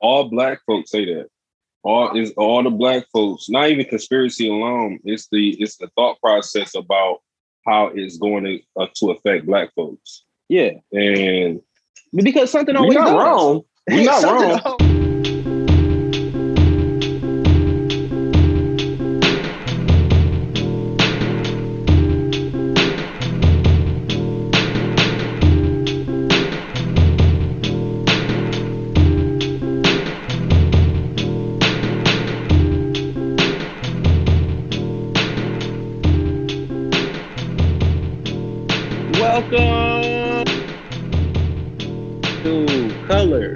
All black folks say that. All the black folks, not even conspiracy alone, it's the thought process about how it's going to affect black folks. Yeah. And because something always goes wrong. You're not wrong. Welcome to Color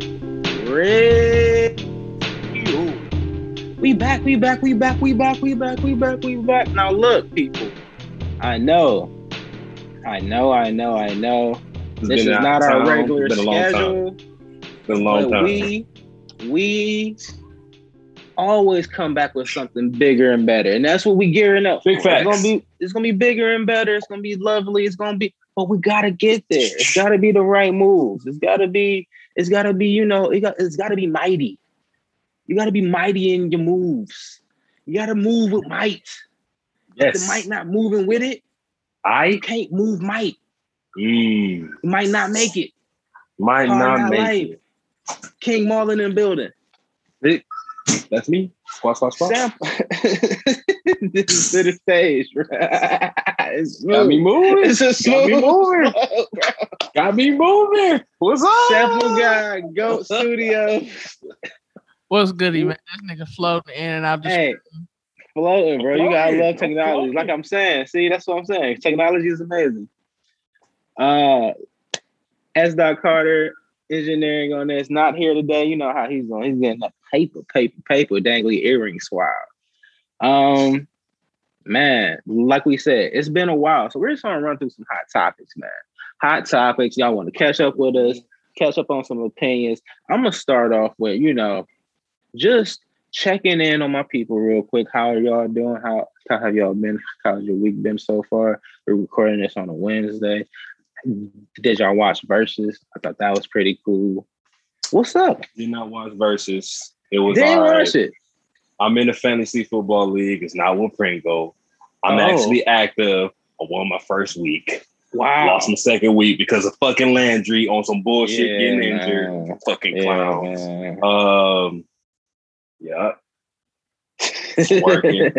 Radio. We back. Now look, people. I know. This is not our regular schedule. It's been a long time. We always come back with something bigger and better, and that's what we gearing up. Big facts. It's gonna be bigger and better. It's gonna be lovely. But we gotta get there. It's gotta be the right moves. It's gotta be. It's gotta be mighty. You gotta be mighty in your moves. You gotta move with might. Yes. If the might not moving with it, you can't move might. You might not make it. Might not make it. King Marlon in the building. That's me. Squat. This is to the stage. Got me moving. What's up? Chef guy, Goat Studio. What's goody, man? This nigga floating in and out. Floating, bro. You gotta love technology. Like I'm saying. See, that's what I'm saying. Technology is amazing. S. Doc Carter, engineering on this, not here today. You know how he's on. He's getting that paper, dangly earring swab. Man, like we said, it's been a while. So we're just gonna run through some hot topics, man. Hot topics. Y'all want to catch up with us, catch up on some opinions. I'm gonna start off with, just checking in on my people real quick. How are y'all doing? How have y'all been? How's your week been so far? We're recording this on a Wednesday. Did y'all watch Versus? I thought that was pretty cool. What's up? Did not watch Versus. It was all right. Watch it. I'm in a fantasy football league. It's not with Pringle. I'm actually active. I won my first week. Wow. Lost my second week because of fucking Landry on some bullshit getting injured. Man. Fucking clowns. Yeah. Yeah. It's working.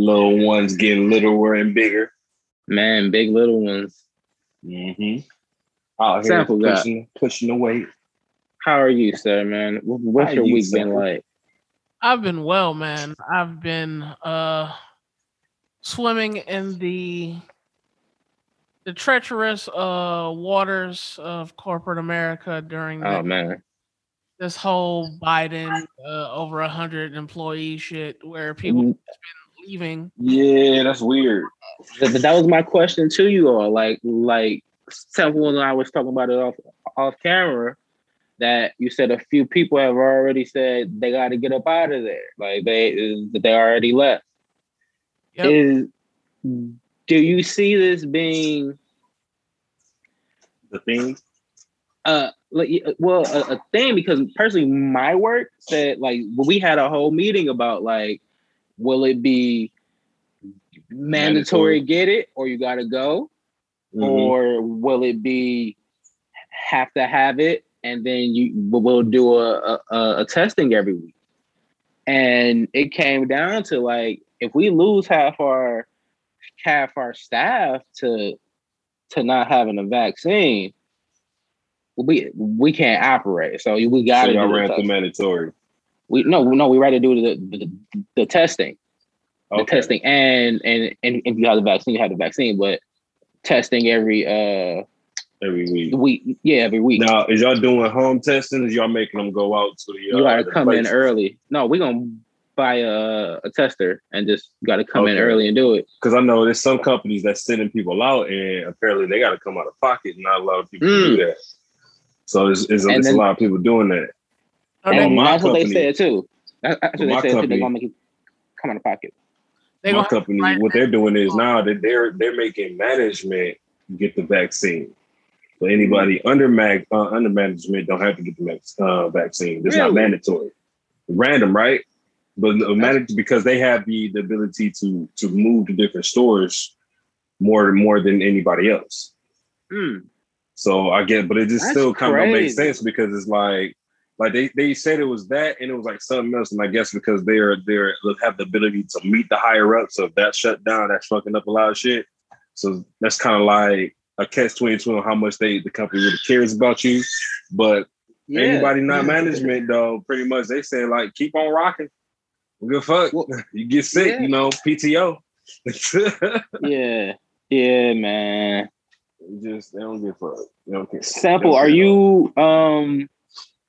Little ones getting littler and bigger. Man, big little ones. Mm-hmm. Out here pushing the weight. How are you, sir, man? What's your week been like? I've been well, man. I've been swimming in the treacherous waters of corporate America during this whole Biden over 100 employee shit where people have been leaving. Yeah, that's weird. That was my question to you all. Like Temple and I was talking about it off camera. That you said a few people have already said they got to get up out of there, like they already left. Yep. Do you see this being the thing? A thing, because personally, my work said like we had a whole meeting about like, will it be mandatory? Get it, or you got to go, or will it be have to have it? And then we'll do a testing every week. And it came down to like, if we lose half our staff to not having a vaccine, we can't operate. So we got to do the mandatory. We rather do the testing. Okay. The testing and if you have the vaccine, you have the vaccine. But testing every week. Every week. Now, is y'all doing home testing? Is y'all making them go out to the you gotta come places? In early. No, we're gonna buy a tester and just gotta come in early and do it. Because I know there's some companies that's sending people out and apparently they gotta come out of pocket, and not a lot of people do that. So there's a lot of people doing that. And that's company, what they said too. That's what they said too. They're gonna make you come out of pocket. My company, what they're doing is now that they're making management get the vaccine. So anybody under management don't have to get the vaccine. It's not mandatory. Random, right? But because they have the ability to move to different stores more than anybody else. Mm. So I get, but it just still kind of don't make sense because it's like they said it was that and it was like something else. And I guess because they have the ability to meet the higher ups of that shutdown, that's fucking up a lot of shit. So that's kind of like a catch-22 on how much the company really cares about you. But anybody not management though, pretty much they say like keep on rocking. Good fuck. Well, you get sick, you know, PTO. Yeah, man. Just they don't give a fuck. Sample, are you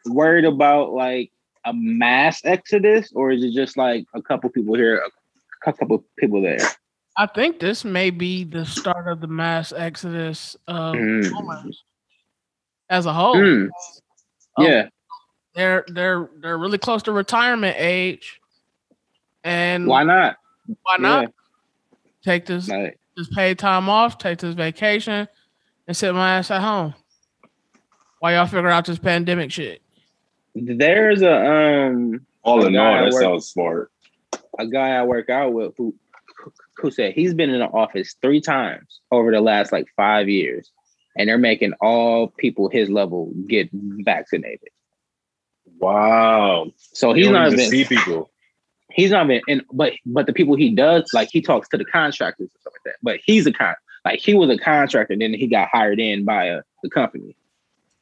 worried about like a mass exodus, or is it just like a couple people here, a couple people there? I think this may be the start of the mass exodus of homeowners as a whole. Mm. Yeah, they're really close to retirement age, and why not? Why not take this this paid time off, take this vacation, and sit my ass at home while y'all figure out this pandemic shit? There's a all in all, that sounds smart. A guy I work out with who said he's been in the office 3 times over the last like 5 years, and they're making all people his level get vaccinated. Wow! So he's not even see people. He's not been, and but the people he does, like he talks to the contractors and stuff like that. But he's he was a contractor, and then he got hired in by the company.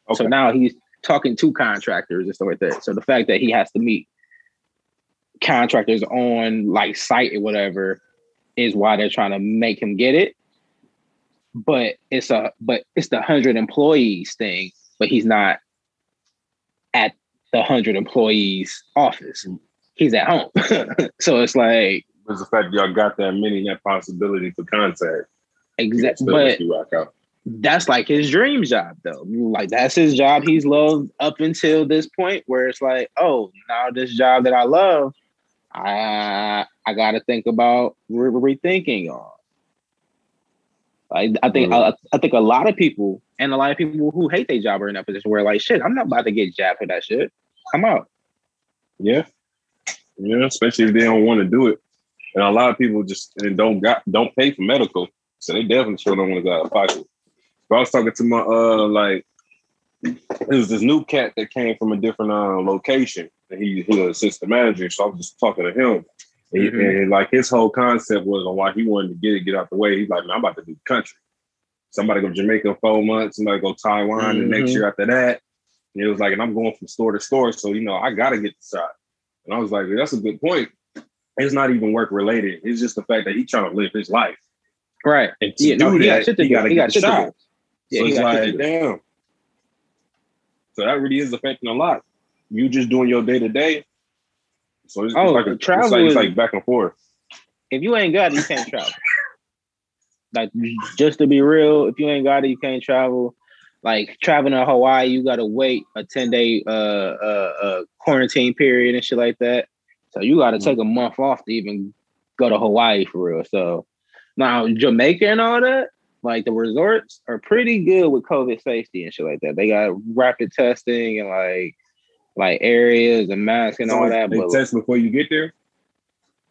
Okay. So now he's talking to contractors and stuff like that. So the fact that he has to meet contractors on like site or whatever is why they're trying to make him get it. But it's the 100 employees thing, but he's not at the 100 employees office. He's at home. So it's like there's the fact y'all got that many, that possibility for contact. Exactly. But that's like his dream job though. Like that's his job he's loved up until this point where it's like, oh, now this job that I love, I gotta think about rethinking on. Like, I think a lot of people and a lot of people who hate their job are in that position where like, shit, I'm not about to get jabbed for that shit. I'm out. Yeah, especially if they don't want to do it. And a lot of people just don't pay for medical, so they definitely sure don't want to go out of pocket. But I was talking to my it was this new cat that came from a different location. He was assistant manager, so I was just talking to him. Mm-hmm. And like his whole concept was on why he wanted to get out the way. He's like, man, I'm about to do country. Somebody go to Jamaica 4 months, somebody go Taiwan the next year after that. And it was like, and I'm going from store to store, so you know, I gotta get the shot. And I was like, that's a good point. It's not even work related. It's just the fact that he's trying to live his life. Right. And to do that, he got to get shot. So it's like, damn. So that really is affecting a lot. You just doing your day-to-day. So it's like back and forth. If you ain't got it, you can't travel. Like, just to be real, if you ain't got it, you can't travel. Like traveling to Hawaii, you gotta wait a 10-day quarantine period and shit like that. So you gotta take a month off to even go to Hawaii for real. So now Jamaica and all that, like the resorts are pretty good with COVID safety and shit like that. They got rapid testing and like areas and masks and all that. They test before you get there.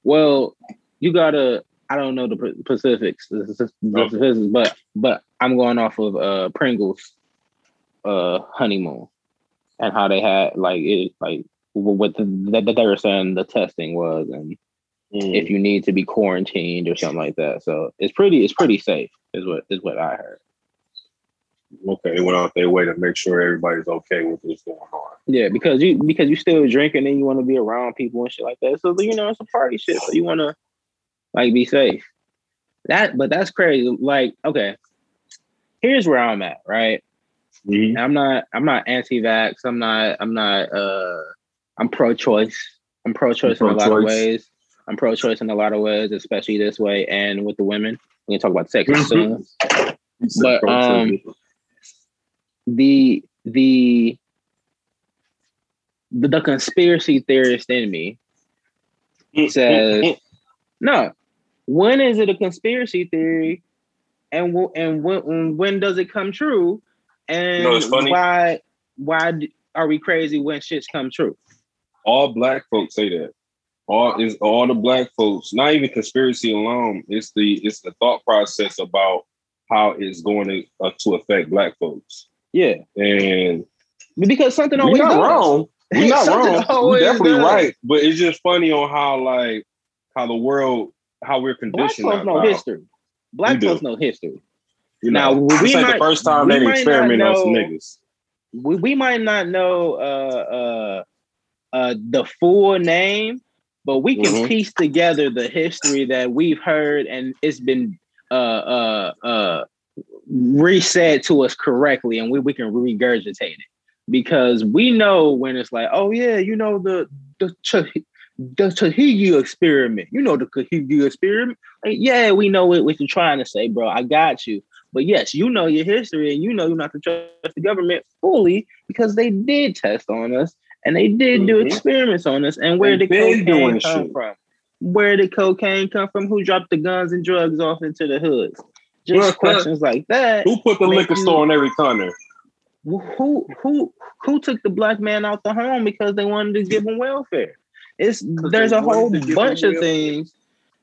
Well, you gotta. I don't know the specifics, but I'm going off of Pringles. Honeymoon and how they had what they were saying the testing was, and if you need to be quarantined or something like that. So it's pretty safe is what I heard. Okay, they went out their way to make sure everybody's okay with what's going on. Yeah, because you still drinking and you want to be around people and shit like that. So you know it's a party shit, so you want to like be safe. But that's crazy. Like okay, here's where I'm at, right? Mm-hmm. I'm not anti-vax. I'm pro-choice. I'm pro-choice in a lot of ways. I'm pro-choice in a lot of ways, especially this way and with the women. We're gonna talk about sex soon. But the conspiracy theorist in me says, no. When is it a conspiracy theory? And when does it come true? And you know, why are we crazy when shit's come true? All black folks say that. All the black folks, not even conspiracy alone, it's the thought process about how it's going to affect black folks. Yeah. And because something always does. We're not wrong. We're definitely right. But it's just funny on how the world, how we're conditioned. Black folks know history. Black folks know history. You know, now, this ain't the first time they experiment on some niggas. We might not know the full name, but we can piece together the history that we've heard, and it's been reset to us correctly, and we can regurgitate it. Because we know when it's like, oh yeah, you know the Chahigui experiment. You know the Chahigui experiment. Like, yeah, we know what you're trying to say, bro. I got you. But yes, you know your history, and you know you're not to trust the government fully because they did test on us and they did do experiments on us. And where did cocaine come from? Where did cocaine come from? Who dropped the guns and drugs off into the hoods? Just questions like that. Who put the liquor store on every corner? Who took the black man out the home because they wanted to give him welfare? There's a whole bunch of things.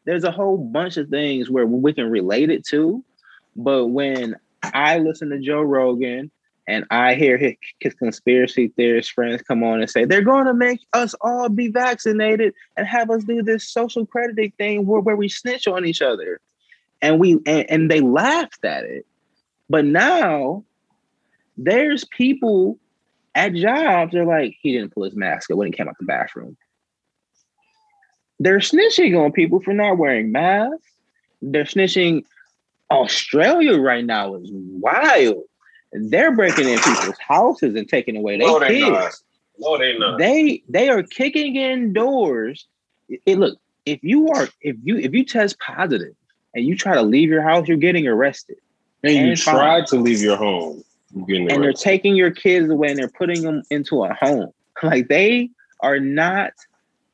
There's a whole bunch of things where we can relate it to. But when I listen to Joe Rogan and I hear his conspiracy theorist friends come on and say, they're going to make us all be vaccinated and have us do this social crediting thing where we snitch on each other. And and they laughed at it. But now there's people at jobs, they're like, he didn't pull his mask up when he came out the bathroom. They're snitching on people for not wearing masks. They're snitching. Australia right now is wild. They're breaking in people's houses and taking away their kids. No, they not. They are kicking in doors. Look, if you test positive and you try to leave your house, you're getting arrested. And you try to leave your home, you're getting arrested. And they're taking your kids away and they're putting them into a home. Like, they are not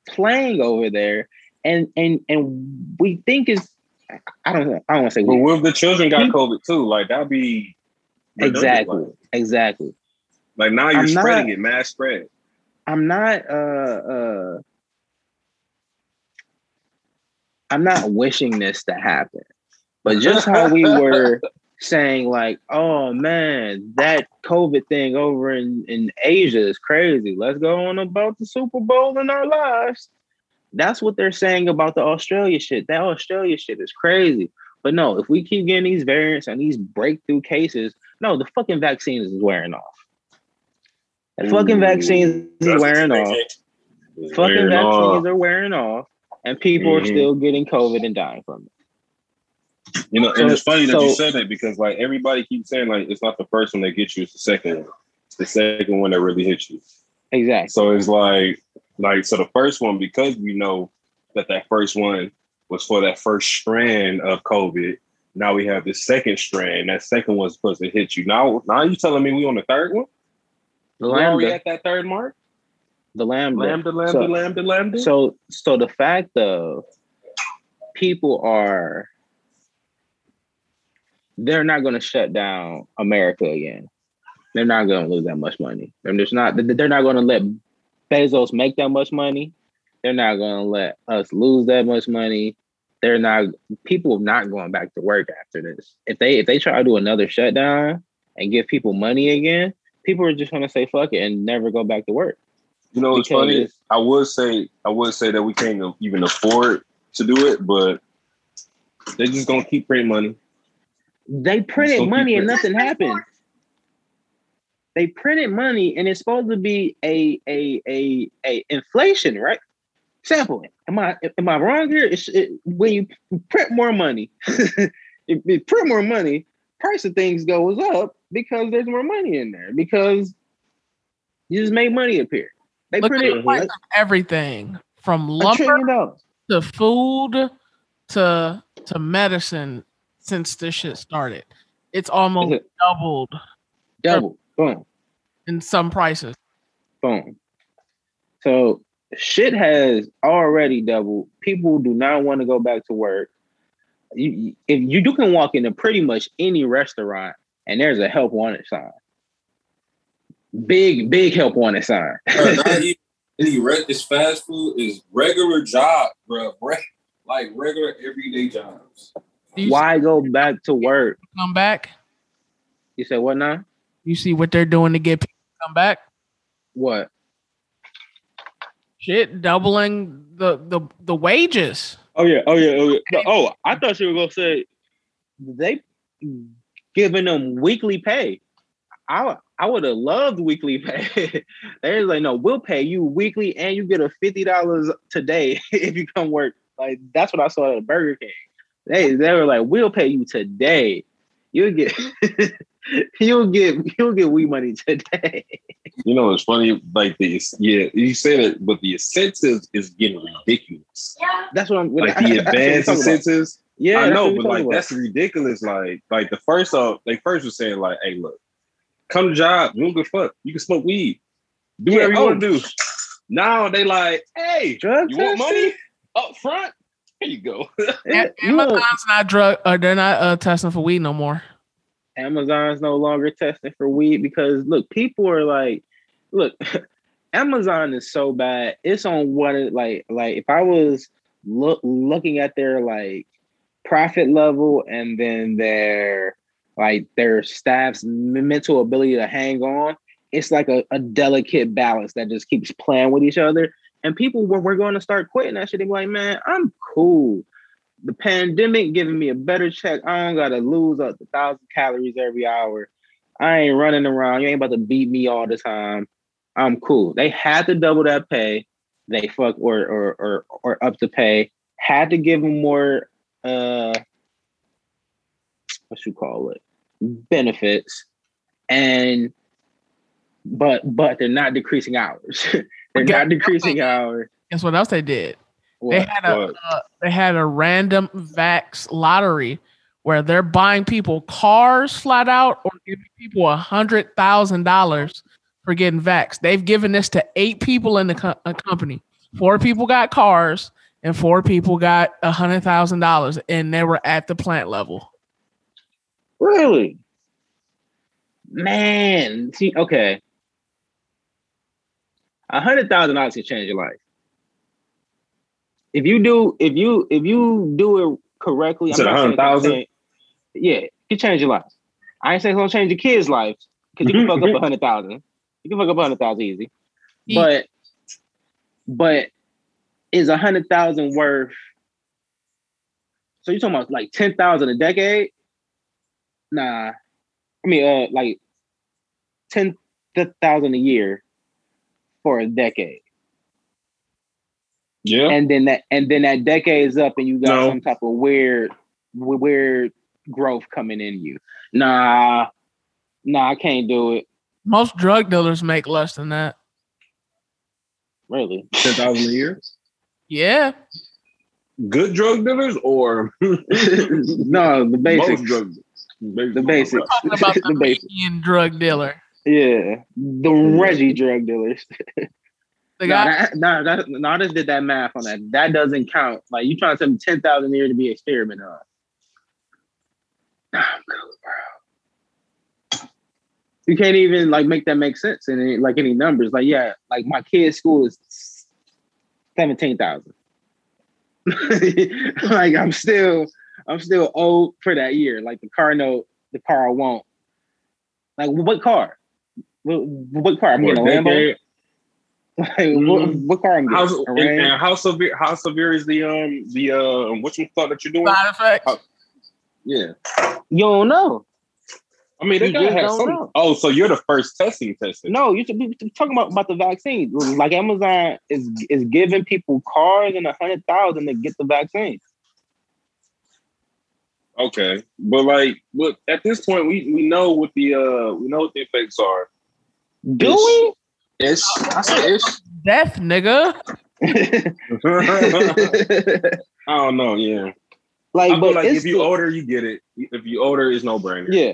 playing over there. And we think it's, I don't want to say. But what if the children got COVID too? Like, that'd be exactly. Like, now you're spreading it, mass spread. I'm not wishing this to happen, but just how we were saying, like, oh man, that COVID thing over in Asia is crazy. Let's go on about the Super Bowl in our lives. That's what they're saying about the Australia shit. That Australia shit is crazy. But no, if we keep getting these variants and these breakthrough cases, no, the fucking vaccines is wearing off. The fucking vaccines is wearing off. Fucking vaccines are wearing off, and people are still getting COVID and dying from it. You know, and it's funny that you said that, because like, everybody keeps saying, like, it's not the first one that gets you, it's the second one. It's the second one that really hits you. Exactly. So it's like. Like, so the first one, because we know that first one was for that first strand of COVID. Now we have this second strand. That second one's supposed to hit you. Now you telling me we on the third one? The lambda. Are we at that third mark? The lambda. So the fact of people they're not going to shut down America again. They're not going to lose that much money. They're not going to let Bezos make that much money. They're not going to let us lose that much money. People are not going back to work after this. If they try to do another shutdown and give people money again, people are just going to say fuck it and never go back to work. You know, it's funny. I would say that we can't even afford to do it, but they're just going to keep printing money. They printed money and nothing happened. They printed money, and it's supposed to be a inflation, right? Sampling. Am I wrong here? When you print more money, price of things goes up because there's more money in there, because you just made money appear. They printed everything from lumber to food to medicine since this shit started. It's almost doubled. Boom. In some prices. Boom. So shit has already doubled. People do not want to go back to work. You can walk into pretty much any restaurant and there's a help wanted sign. Big help on that sign. Any this fast food is regular job, bro. Like regular everyday jobs. Why go back to work? Come back. You said what now? You see what they're doing to get people to come back? What? Shit, doubling the wages. Oh yeah. Oh, I thought you were gonna say they giving them weekly pay. I would have loved weekly pay. They're like, no, we'll pay you weekly, and you get a $50 today if you come work. Like that's what I saw at Burger King. They were like, we'll pay you today. You'll get weed money today. You know, it's funny. Like this, yeah, you said it, but the incentives is getting ridiculous. Yeah. That's what I'm like. The advanced incentives. Yeah, I know, but like that's ridiculous. Like the first off, they first was saying like, hey, look, come to job, you don't give a fuck. You can smoke weed, do whatever you want to do. Now they like, hey, drug you want money up front? Here you go. Amazon's not drug, or they're not testing for weed no more. Amazon's no longer testing for weed because look, people are like, look, Amazon is so bad. It's on what it like if I was looking at their like profit level and then their staff's mental ability to hang on, it's like a delicate balance that just keeps playing with each other. And people, when we're going to start quitting that shit, they be like, man, I'm cool. The pandemic giving me a better check. I don't got to lose up 1,000 calories every hour. I ain't running around. You ain't about to beat me all the time. I'm cool. They had to double that pay. They fuck or up the pay. Had to give them more, benefits. And, but they're not decreasing hours. They're not decreasing hours. Guess what else they did? They had a random vax lottery where they're buying people cars flat out or giving people $100,000 for getting vaxxed. They've given this to 8 people in the company. 4 people got cars and 4 people got $100,000, and they were at the plant level. Really? Man. See, okay. $100,000 can change your life. If you do it correctly, it's $100,000. Yeah, it change your life. I ain't saying it's gonna change your kids' lives because you can fuck up $100,000. You can fuck up $100,000 easy, but is $100,000 worth? So you're talking about like $10,000 a decade? Nah, I mean like $10,000 a year for a decade. Yeah, and then that decade is up, and you got some type of weird growth coming in you. Nah, I can't do it. Most drug dealers make less than that. Really, $10,000 a year? Yeah. Good drug dealers or no, the basics. Most drug dealers. The basics. We're talking about the Indian drug dealer. Yeah, the Reggie drug dealers. I just did that math on that. That doesn't count. Like you trying to tell me $10,000 a year to be experiment on. Nah, I'm cool, bro. You can't even like make that make sense in any, like any numbers. Like yeah, like my kid's school is $17,000. Like I'm still owed for that year. Like the car note, the car I want. Like what car? What car? I'm getting a Lambo. Like what car I'm getting? And how severe is the what you thought that you're doing? Side effects. Yeah. You don't know. I mean, they gotta have some. Oh, so you're the first testing. No, you should be talking about the vaccine. Like Amazon is giving people cars and $100,000 to get the vaccine. Okay, but like, look, at this point, we know what the effects are. Do we? Ish. I said ish. Death, nigga. I don't know. Yeah. Like, I feel but like if you older, you get it. If you older, it's no brainer. Yeah.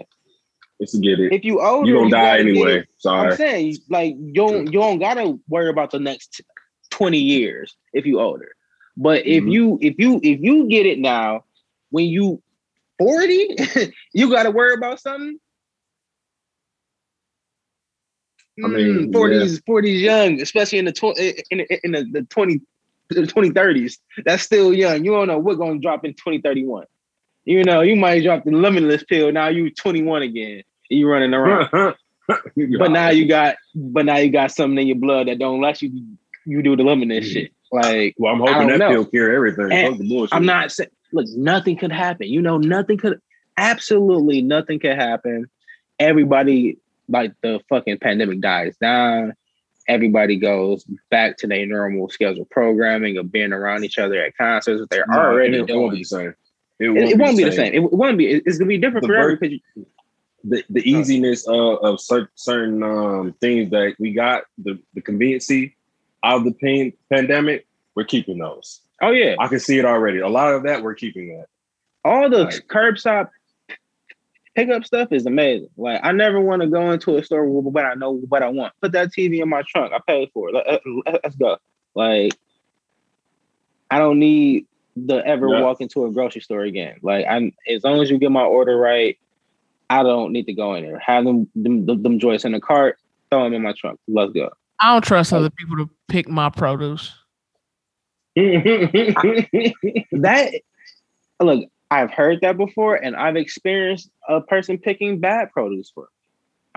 It's to get it. If you older, you gonna die anyway. Sorry. I'm saying, like, you don't gotta worry about the next 20 years if you older. But if you get it now, when you 40, you gotta worry about something. I mean, 40s young, especially in the 2030s. That's still young. You don't know what's going to drop in 2031. You know, you might drop the Limitless pill. Now you 21 again. And you running around. But now you got something in your blood that don't let you do the Limitless shit. Like, well, I'm hoping that pill cure everything. I'm not saying, look, nothing could happen. You know, absolutely nothing could happen. Everybody, like, the fucking pandemic dies down. Everybody goes back to their normal schedule programming of being around each other at concerts. They're already doing the same. It won't be the same. It won't be. It's gonna be different for everybody. The easiness of certain things that we got, the conveniency of the pandemic, we're keeping those. Oh yeah, I can see it already. A lot of that, we're keeping that. All the curbside pickup stuff is amazing. Like, I never want to go into a store, but I know what I want. Put that TV in my trunk. I paid for it. Let's go. Like, I don't need to ever walk into a grocery store again. Like, as long as you get my order right, I don't need to go in there. Have them joints in the cart. Throw them in my trunk. Let's go. I don't trust other people to pick my produce. Look, I've heard that before, and I've experienced a person picking bad produce for me.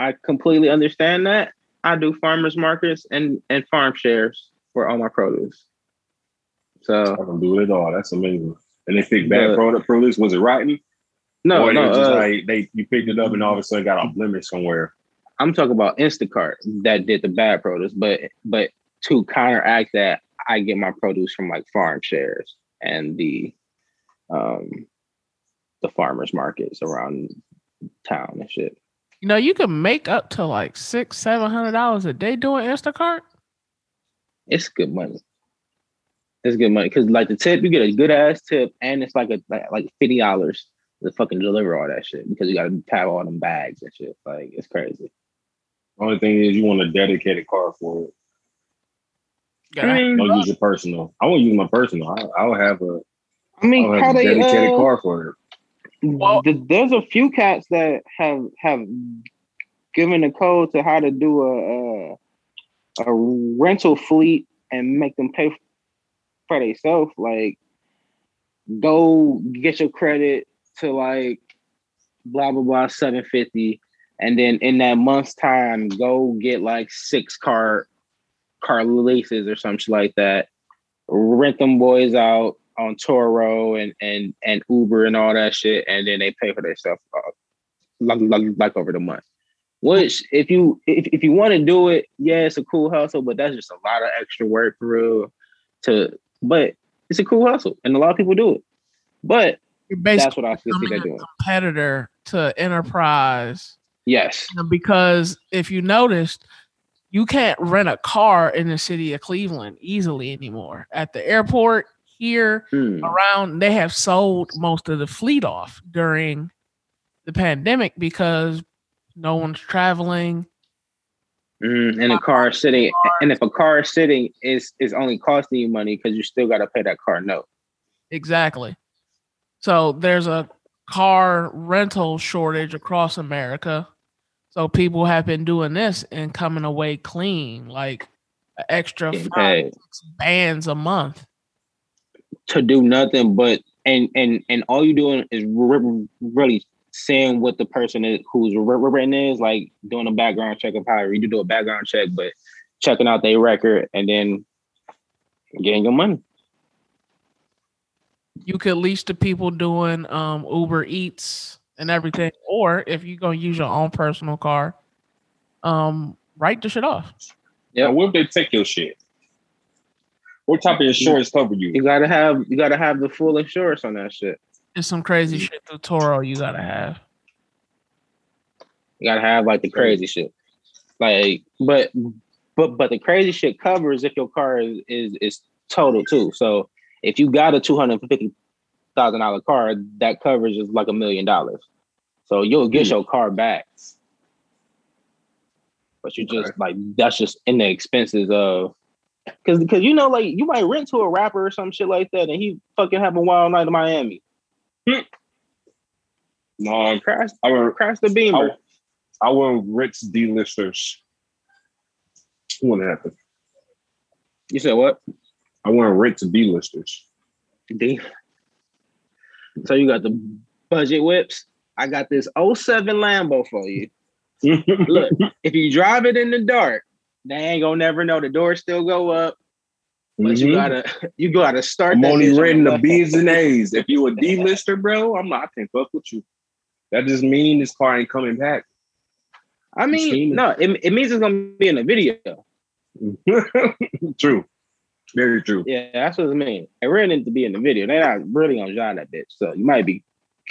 I completely understand that. I do farmers markets and farm shares for all my produce. So I don't do it at all. That's amazing. And they pick bad produce. Was it rotten? No, no. Just like you picked it up and all of a sudden got a blemish somewhere. I'm talking about Instacart that did the bad produce, but to counteract that, I get my produce from like farm shares and the farmers markets around town and shit. You know, you can make up to like $600-$700 a day doing Instacart. It's good money. It's good money because like the tip, you get a good ass tip, and it's like like $50. To fucking deliver all that shit because you gotta pack all them bags and shit. Like, it's crazy. Only thing is you want a dedicated car for it. Don't use your personal. I won't use my personal. I'll have a dedicated car for it. Well, there's a few cats that have given the code to how to do a rental fleet and make them pay for themselves. Like, go get your credit to like blah blah blah 750, and then in that month's time go get like 6 car leases or something like that, rent them boys out on Toro and Uber and all that shit, and then they pay for their stuff like over the month. Which if you want to do it, yeah, it's a cool hustle, but that's just a lot of extra work for real. But it's a cool hustle and a lot of people do it. But that's what I feel like they're doing. Competitor to Enterprise. Yes. Because if you noticed, you can't rent a car in the city of Cleveland easily anymore. At the airport here around, they have sold most of the fleet off during the pandemic because no one's traveling. And a car sitting, and if a car sitting is only costing you money because you still got to pay that car note. Exactly. So there's a car rental shortage across America. So people have been doing this and coming away clean, like an extra 5-6 bands a month. To do nothing but, and all you're doing is really seeing what the person is who's renting is, like doing a background check of how you do a background check, but checking out their record and then getting your money. You could lease to people doing Uber Eats and everything, or if you're gonna use your own personal car, write the shit off. Yeah, what if they take your shit? What type of insurance cover you? You gotta have the full insurance on that shit. There's some crazy shit through Toro you gotta have. You gotta have like the crazy shit, like but the crazy shit covers if your car is total too. So. If you got a $250,000 car, that coverage is like $1 million. So you'll get your car back. But you just like, that's just in the expenses of, because you know, like you might rent to a rapper or some shit like that and he fucking have a wild night in Miami. No, crash the Beamer. I wouldn't rent D-listers. I want to happen. You said what? I want to rent to B-listers. Damn. So you got the budget whips. I got this 07 Lambo for you. Look, if you drive it in the dark, they ain't gonna never know. The doors still go up. But mm-hmm. you gotta start. I'm only renting the B's and A's. If you a D-lister, bro, I can't fuck with you. That just means this car ain't coming back. I mean, no, it means it's gonna be in the video. True. Very true. Yeah, that's what I mean. They rented it to be in the video. They're not really gonna drive that bitch. So you might be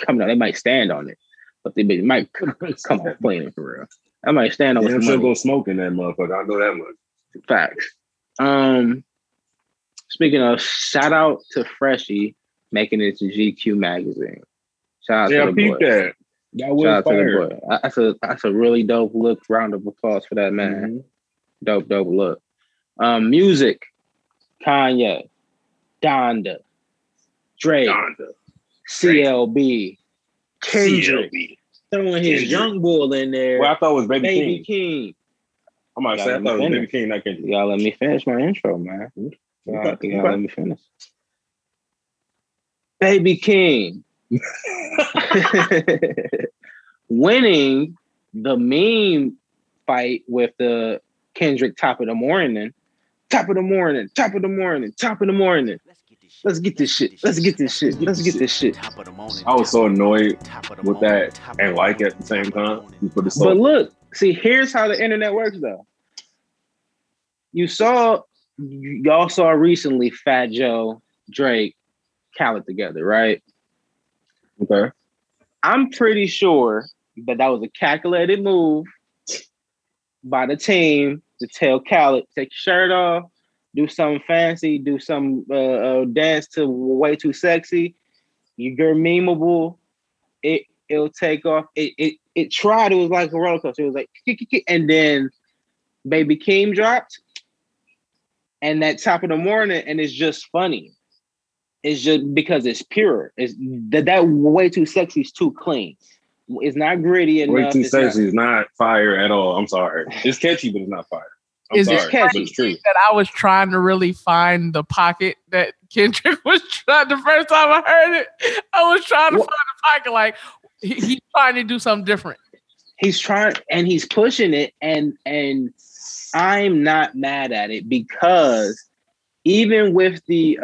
coming out. They might stand on it, but they might come complaining for real. I might stand on. Yeah, I'm sure go smoke in that motherfucker. I know that much. Facts. Speaking of, shout out to Freshie making it to GQ magazine. Shout out to the boy. That. Shout out to the boy. That's a really dope look. Round of applause for that man. Mm-hmm. Dope look. Music. Kanye, Donda, Drake, CLB, Kendrick, throwing his young bull in there. Well, I thought it was Baby King. I'm about to say, I thought it was Baby King, not Kendrick. Y'all let me finish my intro, man. Y'all let me finish. Baby King. Winning the meme fight with the Kendrick top of the morning. Let's get this shit. I was so annoyed with that and like at the same time. But look, see, here's how the internet works though. Y'all saw recently Fat Joe, Drake, Khaled together, right? Okay. I'm pretty sure that was a calculated move by the team to tell Khaled, take your shirt off, do something fancy, do some dance to Way Too Sexy. You're memeable. It'll take off. It tried. It was like a roller coaster. It was like, and then Baby Keem dropped, and that top of the morning, and it's just funny. It's just because it's pure. It's that Way Too Sexy is too clean. It's not gritty enough. Way Too Sexy is not fire at all. I'm sorry. It's catchy, but it's not fire. Is this catchy? That I was trying to really find the pocket that Kendrick was trying. The first time I heard it, I was trying to find the pocket. Like he's trying to do something different. He's trying and he's pushing it, and I'm not mad at it because even with the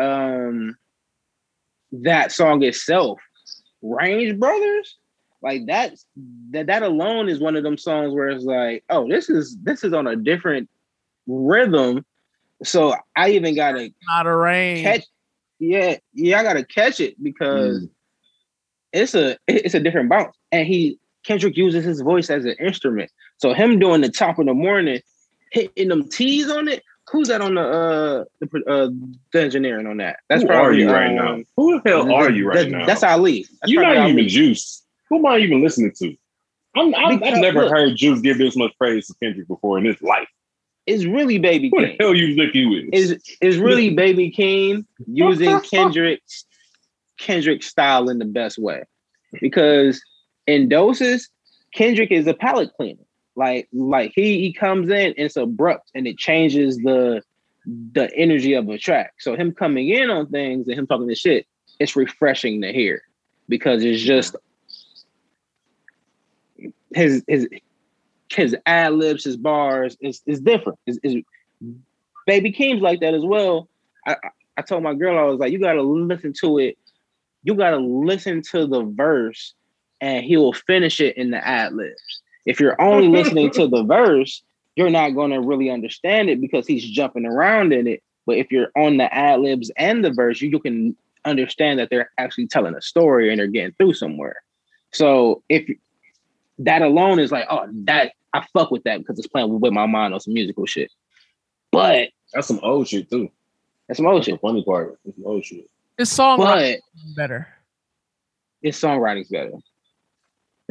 that song itself, Range Brothers. Like that alone is one of them songs where it's like, oh, this is on a different rhythm. So I even gotta not a range. Catch, yeah, I gotta catch it because it's a different bounce. And Kendrick uses his voice as an instrument. So him doing the top of the morning, hitting them T's on it. Who's that on the engineering on that? That's who probably are you right now. Who the hell are you right now? That's Ali. You're not even Juice. Who am I even listening to? I've never heard Juice give this much praise to Kendrick before in his life. It's really Baby Keem. Who the hell you think he is? It's really Baby Keem using Kendrick style in the best way. Because in doses, Kendrick is a palate cleaner. Like he comes in, and it's abrupt, and it changes the energy of a track. So him coming in on things and him talking this shit, it's refreshing to hear because it's just his ad libs, his bars is different. Is Baby Keem's like that as well. I told my girl, I was like, you gotta listen to it. You gotta listen to the verse, and he will finish it in the ad libs. If you're only listening to the verse, you're not gonna really understand it because he's jumping around in it. But if you're on the ad libs and the verse, you can understand that they're actually telling a story and they're getting through somewhere. So if that alone is like, oh, that I fuck with that because it's playing with my mind on some musical shit. But that's some old shit too. That's the funny part. It's some old shit. His songwriting's better. His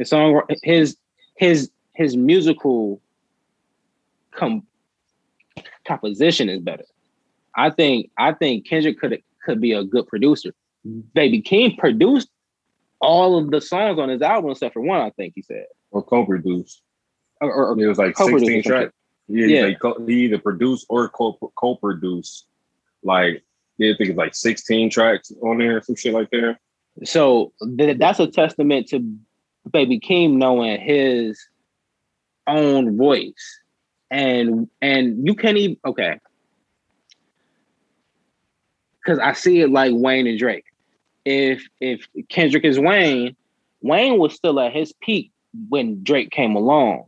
song, his musical composition is better. I think Kendrick could be a good producer. Baby Keem produced all of the songs on his album except for one, I think he said. Or co-produced. Or it was like 16 tracks. He either produced or co-produced. Like, I think it's like 16 tracks on there, some shit like that. So that's a testament to Baby Keem knowing his own voice, and you can't even because I see it like Wayne and Drake. If Kendrick is Wayne, Wayne was still at his peak when Drake came along,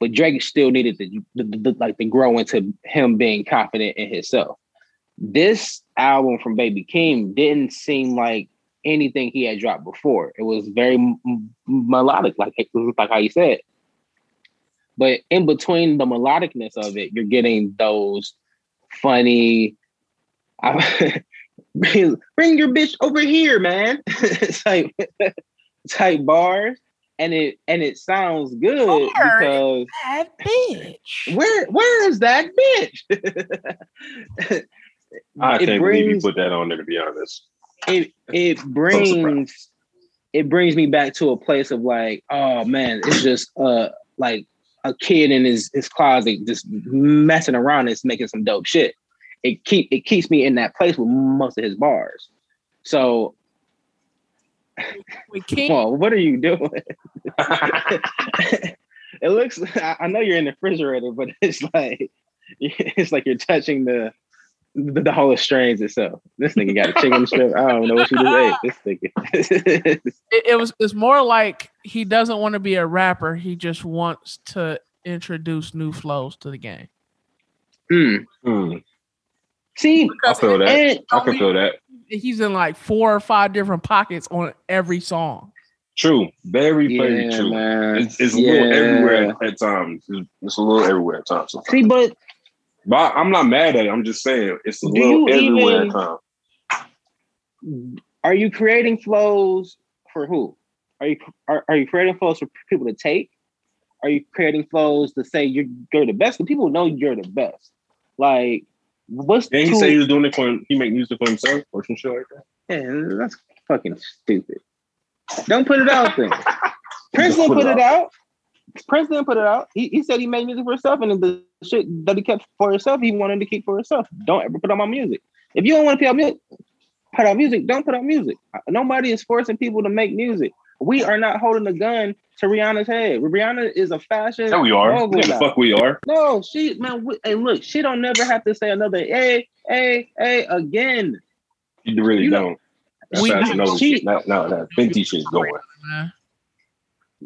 but Drake still needed to grow into him being confident in himself. This album from Baby Keem didn't seem like anything he had dropped before. It was very melodic, like how you said. But in between the melodicness of it, you're getting those funny, bring your bitch over here, man, type bars. And it sounds good because that bitch. Where is that bitch? I can't believe you put that on there, to be honest. It brings me back to a place of like, oh man, it's just like a kid in his closet just messing around and making some dope shit. It keeps me in that place with most of his bars. So well, what are you doing? It looks, I know you're in the refrigerator, but it's like you're touching the whole strains itself. This nigga got a chicken strip. I don't know what you just ate. This nigga. It's more like he doesn't want to be a rapper. He just wants to introduce new flows to the game. See, I feel that. I can feel that. He's in like 4 or 5 different pockets on every song. True. Very true. Man. It's a little everywhere at times. It's a little everywhere at times. Sometimes. See, but I'm not mad at it. I'm just saying it's a little everywhere at times. Are you creating flows for who? Are you creating flows for people to take? Are you creating flows to say you're the best? The people know you're the best. Like, he said he was doing it for him. He make music for himself or some shit like that. Yeah, that's fucking stupid. Don't put it out then. Prince didn't put it out. He said he made music for himself, and the shit that he kept for himself, he wanted to keep for himself. Don't ever put out my music. If you don't want to put out music, don't put out music. Nobody is forcing people to make music. We are not holding a gun to Rihanna's head. Rihanna is a fashion. Yeah, we are. Yeah, the fuck we are. No, she, man. Look, she don't never have to say another hey again. You really don't. That's fashion over shit. No, that Fenty shit's going. Man.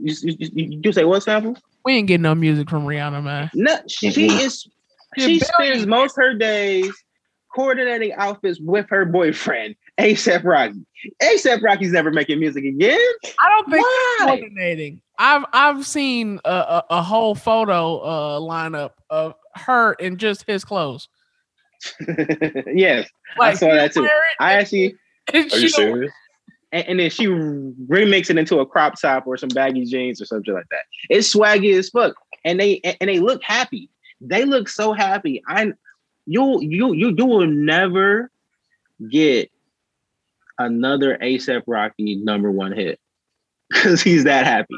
You say what, Sample? We ain't getting no music from Rihanna, man. No, she is. She spends most her days coordinating outfits with her boyfriend. A$AP Rocky. A$AP Rocky's never making music again. I don't think he's coordinating. I've seen a whole photo lineup of her in just his clothes. Yes, like, I saw that too. I actually. Are you serious? And then she remakes it into a crop top or some baggy jeans or something like that. It's swaggy as fuck, and they look happy. They look so happy. You will never get another A$AP Rocky #1 hit because he's that happy.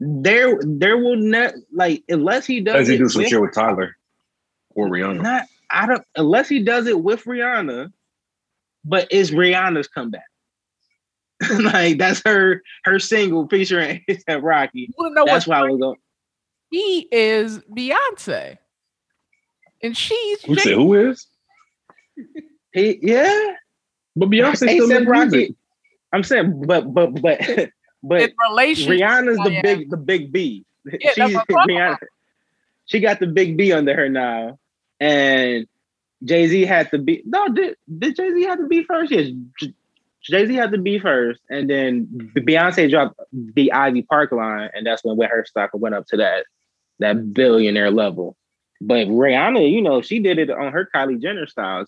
There will not, like, unless he does. Does he do some shit with Tyler or Rihanna? Unless he does it with Rihanna, but it's Rihanna's comeback. Like, that's her single featuring A$AP Rocky. That's why we'll go. He is Beyonce, and she's. You said who is? He, yeah. But Beyonce still in Rocky. I'm saying, but Rihanna's the big B. Yeah, she's Rihanna. She got the big B under her now, and Jay-Z had the B. No, did Jay-Z have the B first? Yes, Jay-Z had the B first, and then Beyonce dropped the Ivy Park line, and that's when her stock went up to that billionaire level. But Rihanna, you know, she did it on her Kylie Jenner style.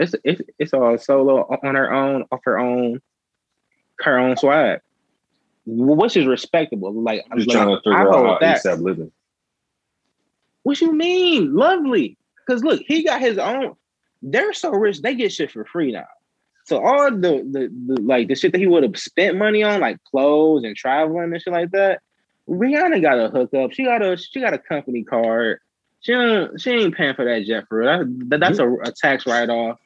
It's all solo on her own, off her own swag, which is respectable. Like, I'm just trying to figure out how A$AP living. What you mean, lovely? Because look, he got his own. They're so rich, they get shit for free now. So all the shit that he would have spent money on, like clothes and traveling and shit like that, Rihanna got a hookup. She got a company card. She ain't paying for that jet for real. That's a tax write-off.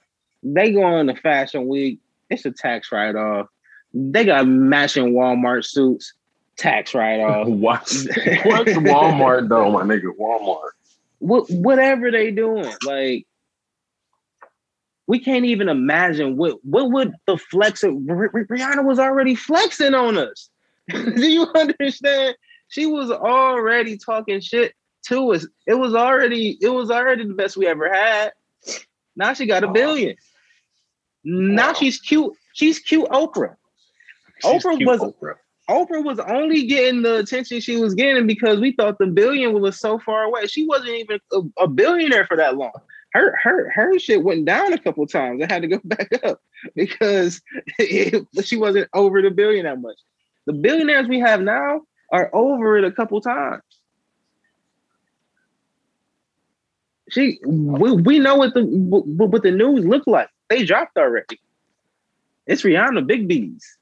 They go on the fashion week. It's a tax write-off. They got matching Walmart suits. Tax write-off. What's Walmart though, my nigga? Walmart. Whatever they doing, like we can't even imagine what would the flex of Rihanna was already flexing on us. Do you understand? She was already talking shit to us. It was already the best we ever had. Now she got $1 billion. Now she's cute. She's cute Oprah. Oprah was only getting the attention she was getting because we thought the $1 billion was so far away. She wasn't even a billionaire for that long. Her shit went down a couple times. It had to go back up because she wasn't over the $1 billion that much. The billionaires we have now are over it a couple times. We know what the news looked like. They dropped already. It's Rihanna Big B's.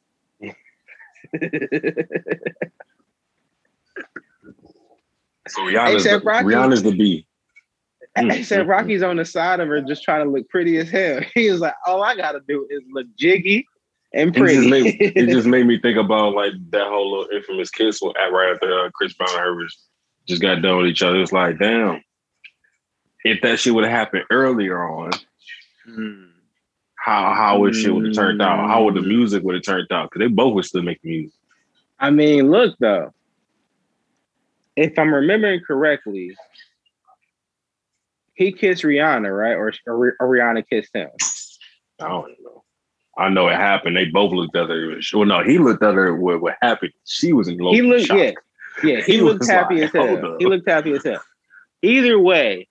So Rihanna's the B. They said Rocky's on the side of her just trying to look pretty as hell. He was like, all I gotta do is look jiggy and pretty. It just made me think about like that whole little infamous kiss right after Chris Brown and Herbert just got done with each other. It's like, damn, if that shit would have happened earlier on, how would shit would have turned out? How would the music would have turned out? Because they both would still make music. I mean, look though, if I'm remembering correctly, he kissed Rihanna, right? Or Rihanna kissed him. I don't know. I know it happened. They both looked at her. Well, no, he looked at her with happy. She was in low shock. Yeah. He looked happy as hell. He looked happy as hell. Either way,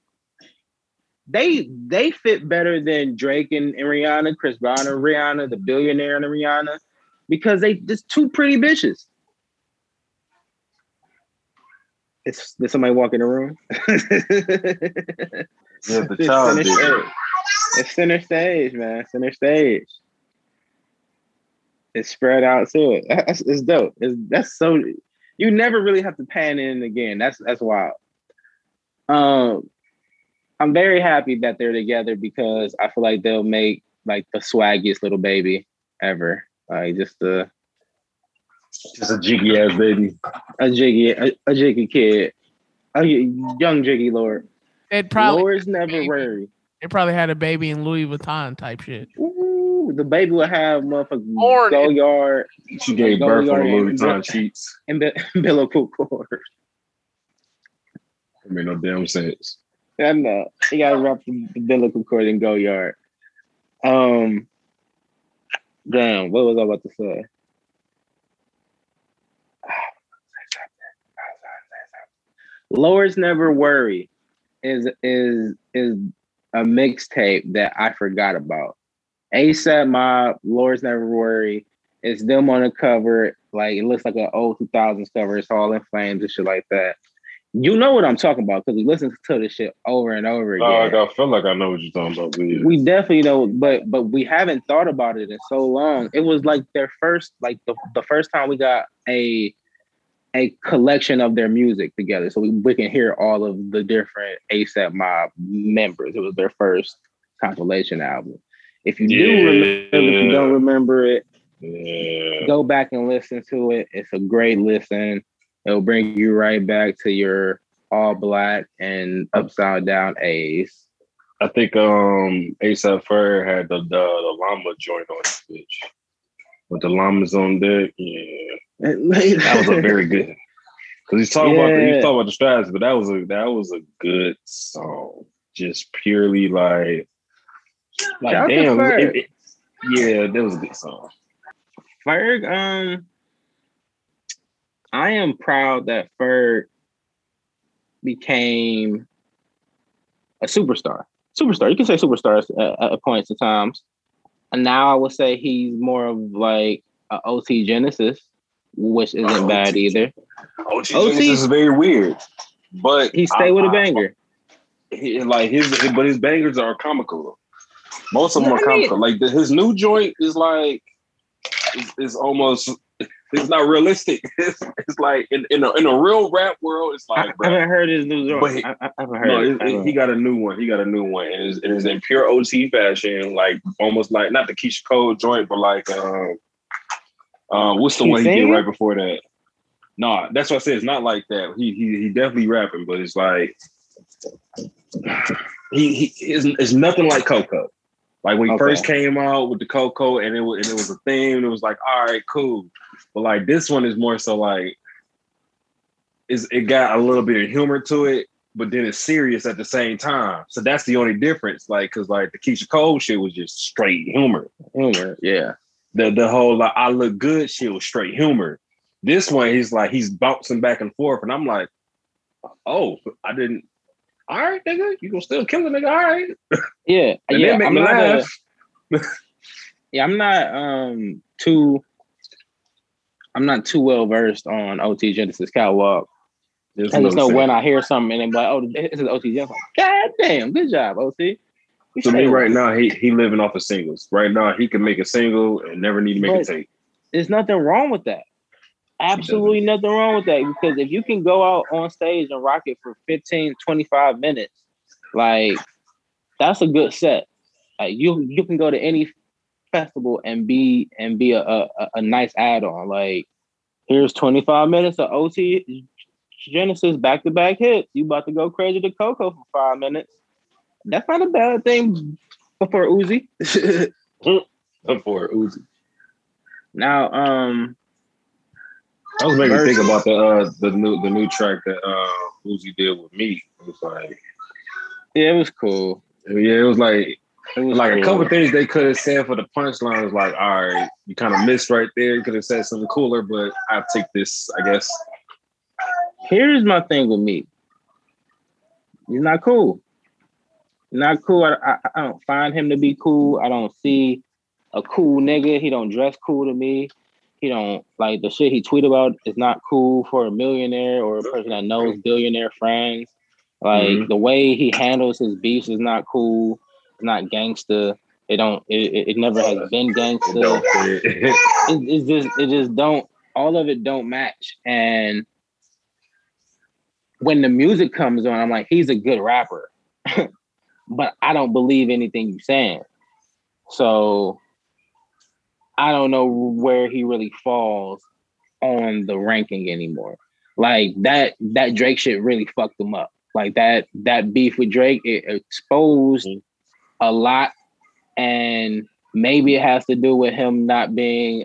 they fit better than Drake and Rihanna, Chris Brown and Rihanna, the billionaire and Rihanna, because they just two pretty bitches. Did somebody walk in the room? Yeah, the child did. It's center stage, man. Center stage. It's spread out to it. It's dope. That's so. You never really have to pan in again. That's wild. I'm very happy that they're together because I feel like they'll make like the swaggiest little baby ever. Like just a jiggy ass baby, a jiggy kid, a young jiggy Lord. It probably Lord's never worried. It probably had a baby in Louis Vuitton type shit. Ooh, the baby would have motherfucking go yard. She gave birth on Louis Vuitton sheets and billow pool cord. It made no damn sense. I know. You gotta wrap the umbilical cord and go yard. Damn, what was I about to say? Lord's Never Worry is a mixtape that I forgot about. ASAP Mob, Lord's Never Worry. It's them on the cover. Like it looks like an old 2000s cover. It's all in flames and shit like that. You know what I'm talking about because we listen to this shit over and over again. I feel like I know what you're talking about. We definitely know, but we haven't thought about it in so long. It was like their first, like the first time we got a collection of their music together, so we can hear all of the different ASAP Mob members. It was their first compilation album. If you do remember, if you don't remember it, go back and listen to it. It's a great listen. It'll bring you right back to your all black and upside down A's. I think ASAP Ferg had the llama joint on this bitch. With the llamas on deck, yeah. That was a very good. Because he's talking about the strategy, but that was a good song. Just purely like damn. Yeah, that was a good song. Ferg, I am proud that Ferg became a superstar. Superstar. You can say superstars at points and times. And now I would say he's more of like an OT Genesis, which isn't bad either. OT Genesis is very weird. But he stayed with a banger. His bangers are comical. Most of them are comical. Like his new joint is almost It's not realistic. It's like in a real rap world, it's like I haven't heard his new song. He got a new one. He got a new one, and it's in pure OT fashion, like almost like not the Keisha Cole joint, but like what's the one he did right before that? Nah, that's what I said. It's not like that. He definitely rapping, but it's like it's nothing like Coco. Like when he first came out with the Coco and it was a theme, and it was like, all right, cool. But like this one is more so like it got a little bit of humor to it, but then it's serious at the same time. So that's the only difference. Like, cause like the Keisha Cole shit was just straight humor. Yeah. The whole like I look good shit was straight humor. This one he's bouncing back and forth, and I'm like, oh, I didn't. All right, nigga, you gonna still kill the nigga? All right. Yeah, yeah. Make me laugh. I'm not too well versed on OT Genesis Catwalk. I just know when I hear something and I'm like, oh, this is OT Genesis. God damn, good job, OT. To me right now, he living off of singles. Right now, he can make a single and never need to make a tape. There's nothing wrong with that. Absolutely nothing wrong with that, because if you can go out on stage and rock it for 15, 25 minutes, like that's a good set. Like you can go to any festival and be a nice add-on. Like here's 25 minutes of OT Genesis back-to-back hits. You about to go crazy to Coco for 5 minutes. That's not a bad thing for Uzi. Now, I was making think about the new track that Uzi did with me. It was like, yeah, it was cool. Yeah, it was cool. A couple things they could have said for the punchline was like, all right, you kind of missed right there. You could have said something cooler, but I'll take this, I guess. Here's my thing with me. He's not cool. Not cool. I don't find him to be cool. I don't see a cool nigga. He don't dress cool to me. He don't like the shit he tweet about is not cool for a millionaire or a person that knows billionaire friends. Like the way he handles his beefs is not cool. It's not gangster. It never has been gangster. All of it don't match. And when the music comes on, I'm like, he's a good rapper, but I don't believe anything you're saying. So I don't know where he really falls on the ranking anymore. Like that Drake shit really fucked him up. Like that beef with Drake, it exposed a lot, and maybe it has to do with him not being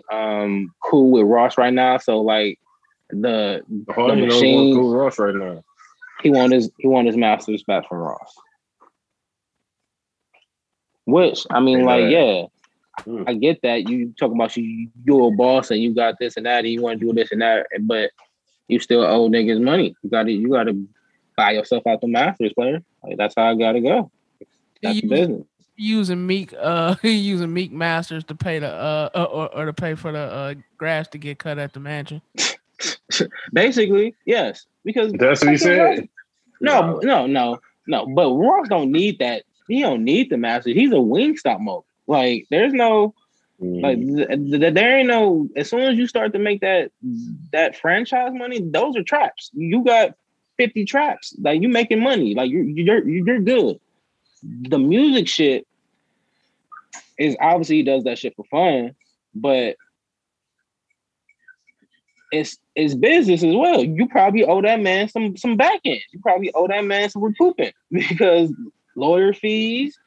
cool with Ross right now. So like the machine, cool Ross right now. He won his Masters back from Ross. Which I mean, I get that. You talk about you're a boss and you got this and that and you want to do this and that, but you still owe niggas money. You gotta buy yourself out the Masters, player. Like, that's how I gotta go. That's the business. Using Meek Masters to pay the or to pay for the grass to get cut at the mansion. Basically, yes, because that's what he said. Right. No. But Ross don't need that. He don't need the Masters. He's a Wingstop mogul. Like there's no, there ain't no. As soon as you start to make that franchise money, those are traps. You got 50 traps. Like you making money. Like you're good. The music shit is obviously he does that shit for fun, but it's business as well. You probably owe that man some back end. You probably owe that man some recouping because lawyer fees.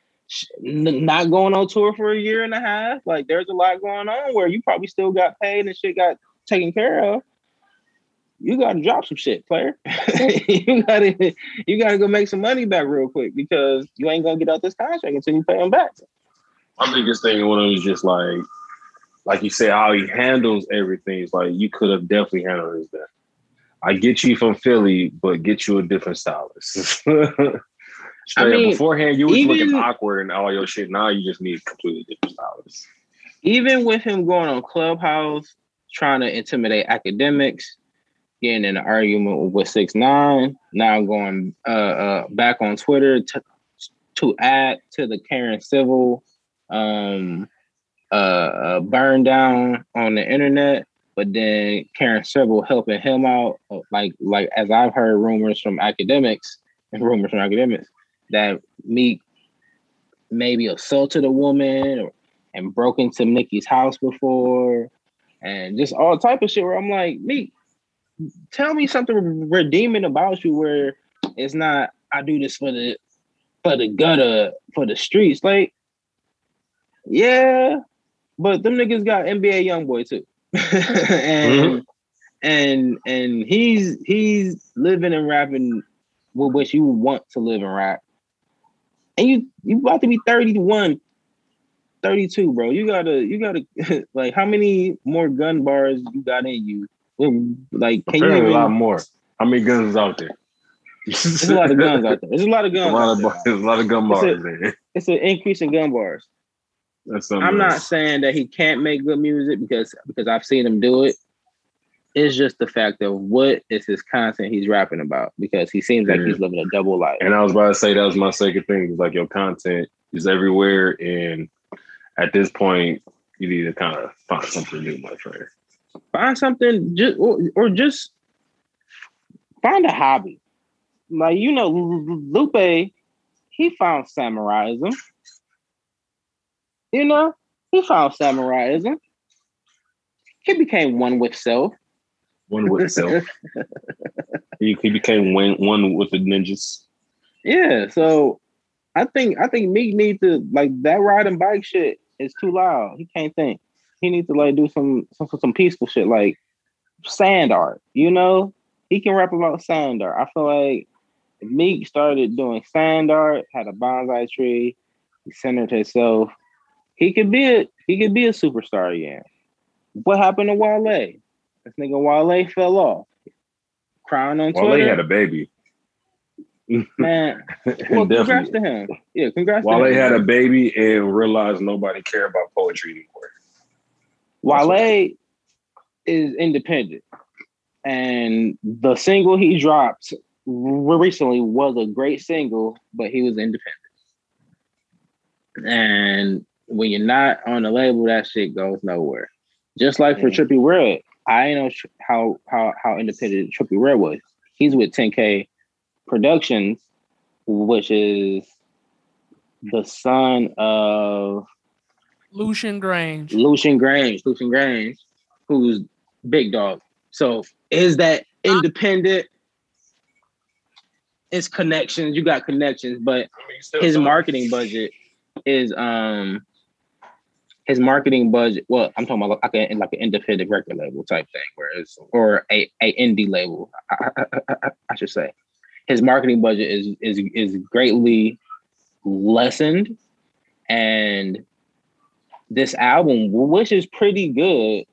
Not going on tour for a year and a half. Like there's a lot going on where you probably still got paid and shit got taken care of. You gotta drop some shit, player. you gotta go make some money back real quick because you ain't gonna get out this contract until you pay them back. My biggest thing when it was just like you said, how he handles everything is like you could have definitely handled this better. I get you from Philly, but get you a different stylist. Beforehand, you was looking awkward and all your shit. Now you just need completely different styles. Even with him going on Clubhouse, trying to intimidate academics, getting in an argument with 6ix9ine, now going back on Twitter to add to the Karen Civil burn down on the internet. But then Karen Sybil helping him out, like as I've heard rumors from academics that Meek maybe assaulted a woman and broke into Nikki's house before, and just all type of shit. Where I'm like, Meek, tell me something redeeming about you, where it's not I do this for the gutter, for the streets. Like, yeah, but them niggas got NBA Youngboy too. and he's living and rapping with what you want to live and rap. And you about to be 31, 32, bro. You gotta like, how many more gun bars you got in you? Like, can you even, a lot more? How many guns is out there? There's a lot of guns out there. There's a lot of gun bars there. It's an increase in gun bars. I'm not saying that he can't make good music because I've seen him do it. It's just the fact of what is his content he's rapping about, because he seems like he's living a double life. And I was about to say, that was my second thing. It's like, your content is everywhere, and at this point, you need to kind of find something new, my friend. Find something, just find a hobby. Like, you know, Lupe, he found samuraiism. You know, he found samuraiism. He became one with self. One with self. He became one with the ninjas. Yeah, so I think Meek needs to, like, that riding bike shit is too loud. He can't think. He needs to, like, do some peaceful shit, like sand art. You know, he can rap about sand art. I feel like if Meek started doing sand art, had a bonsai tree, he centered himself, He could be a superstar again. What happened to Wale? This nigga Wale fell off. Crying on Twitter. Wale had a baby. Man, well, congrats to him. Yeah, congrats to him. Wale had a baby and realized nobody cared about poetry anymore. Wale is independent. And the single he dropped recently was a great single, but he was independent. And when you're not on the label, that shit goes nowhere. Just like for Trippie Redd, I know how independent Trippie Redd was. He's with 10K Productions, which is the son of Lucian Grange, who's Big Dog. So is that independent? It's connections. You got connections, but his marketing budget is his marketing budget. Well, I'm talking about like an independent record label type thing, or a indie label, I should say. His marketing budget is greatly lessened, and this album, which is pretty good,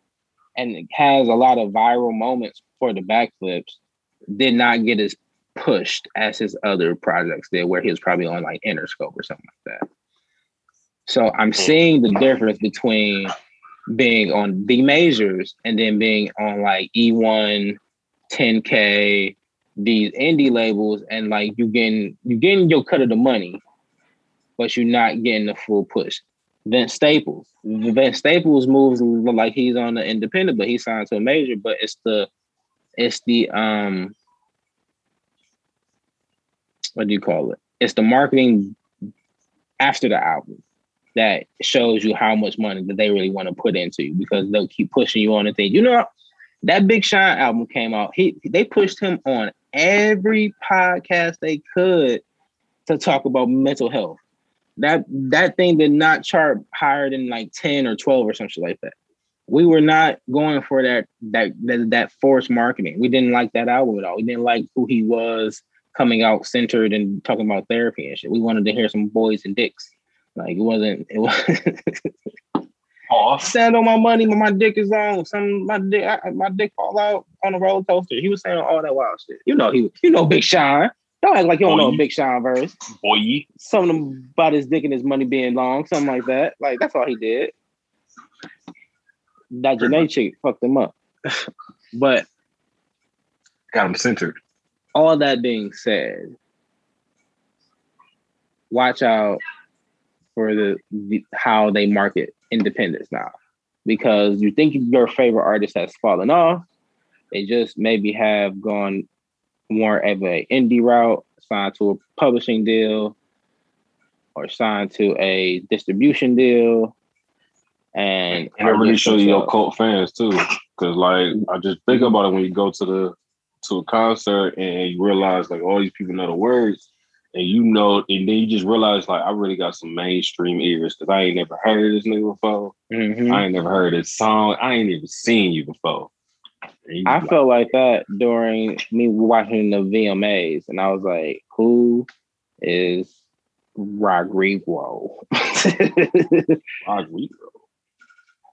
and it has a lot of viral moments for the backflips, did not get as pushed as his other projects did, where he was probably on like Interscope or something like that. So I'm seeing the difference between being on the majors and then being on like E1, 10K, these indie labels, and like you getting your cut of the money, but you're not getting the full push. Vince Staples moves like he's on the independent, but he signed to a major. But it's the what do you call it? It's the marketing after the album that shows you how much money that they really want to put into you, because they'll keep pushing you on the thing. You know, that Big Sean album came out. They pushed him on every podcast they could to talk about mental health. That thing did not chart higher than like 10 or 12 or something like that. We were not going for that forced marketing. We didn't like that album at all. We didn't like who he was coming out centered and talking about therapy and shit. We wanted to hear some boys and dicks. Like, it wasn't stand on my money, but my dick is on. My dick fall out on a roller coaster. He was saying all that wild shit. You know Big Sean. Don't act like you don't know Big Sean verse. Boy. Something about his dick and his money being long, something like that. Like, that's all he did. That Janae chick fucked him up. But got him centered. All that being said, watch out for how they market independence now. because you think your favorite artist has fallen off. They just maybe have gone more of an indie route, signed to a publishing deal or signed to a distribution deal. And that really shows your cult fans too. Cause like, I just think about it when you go to a concert and you realize like all these people know the words and you know, and then you just realize like, I really got some mainstream ears cause I ain't never heard this nigga before. Mm-hmm. I ain't never heard this song. I ain't even seen you before. I felt like that during me watching the VMAs, and I was like, who is Rodrigo? Rodrigo?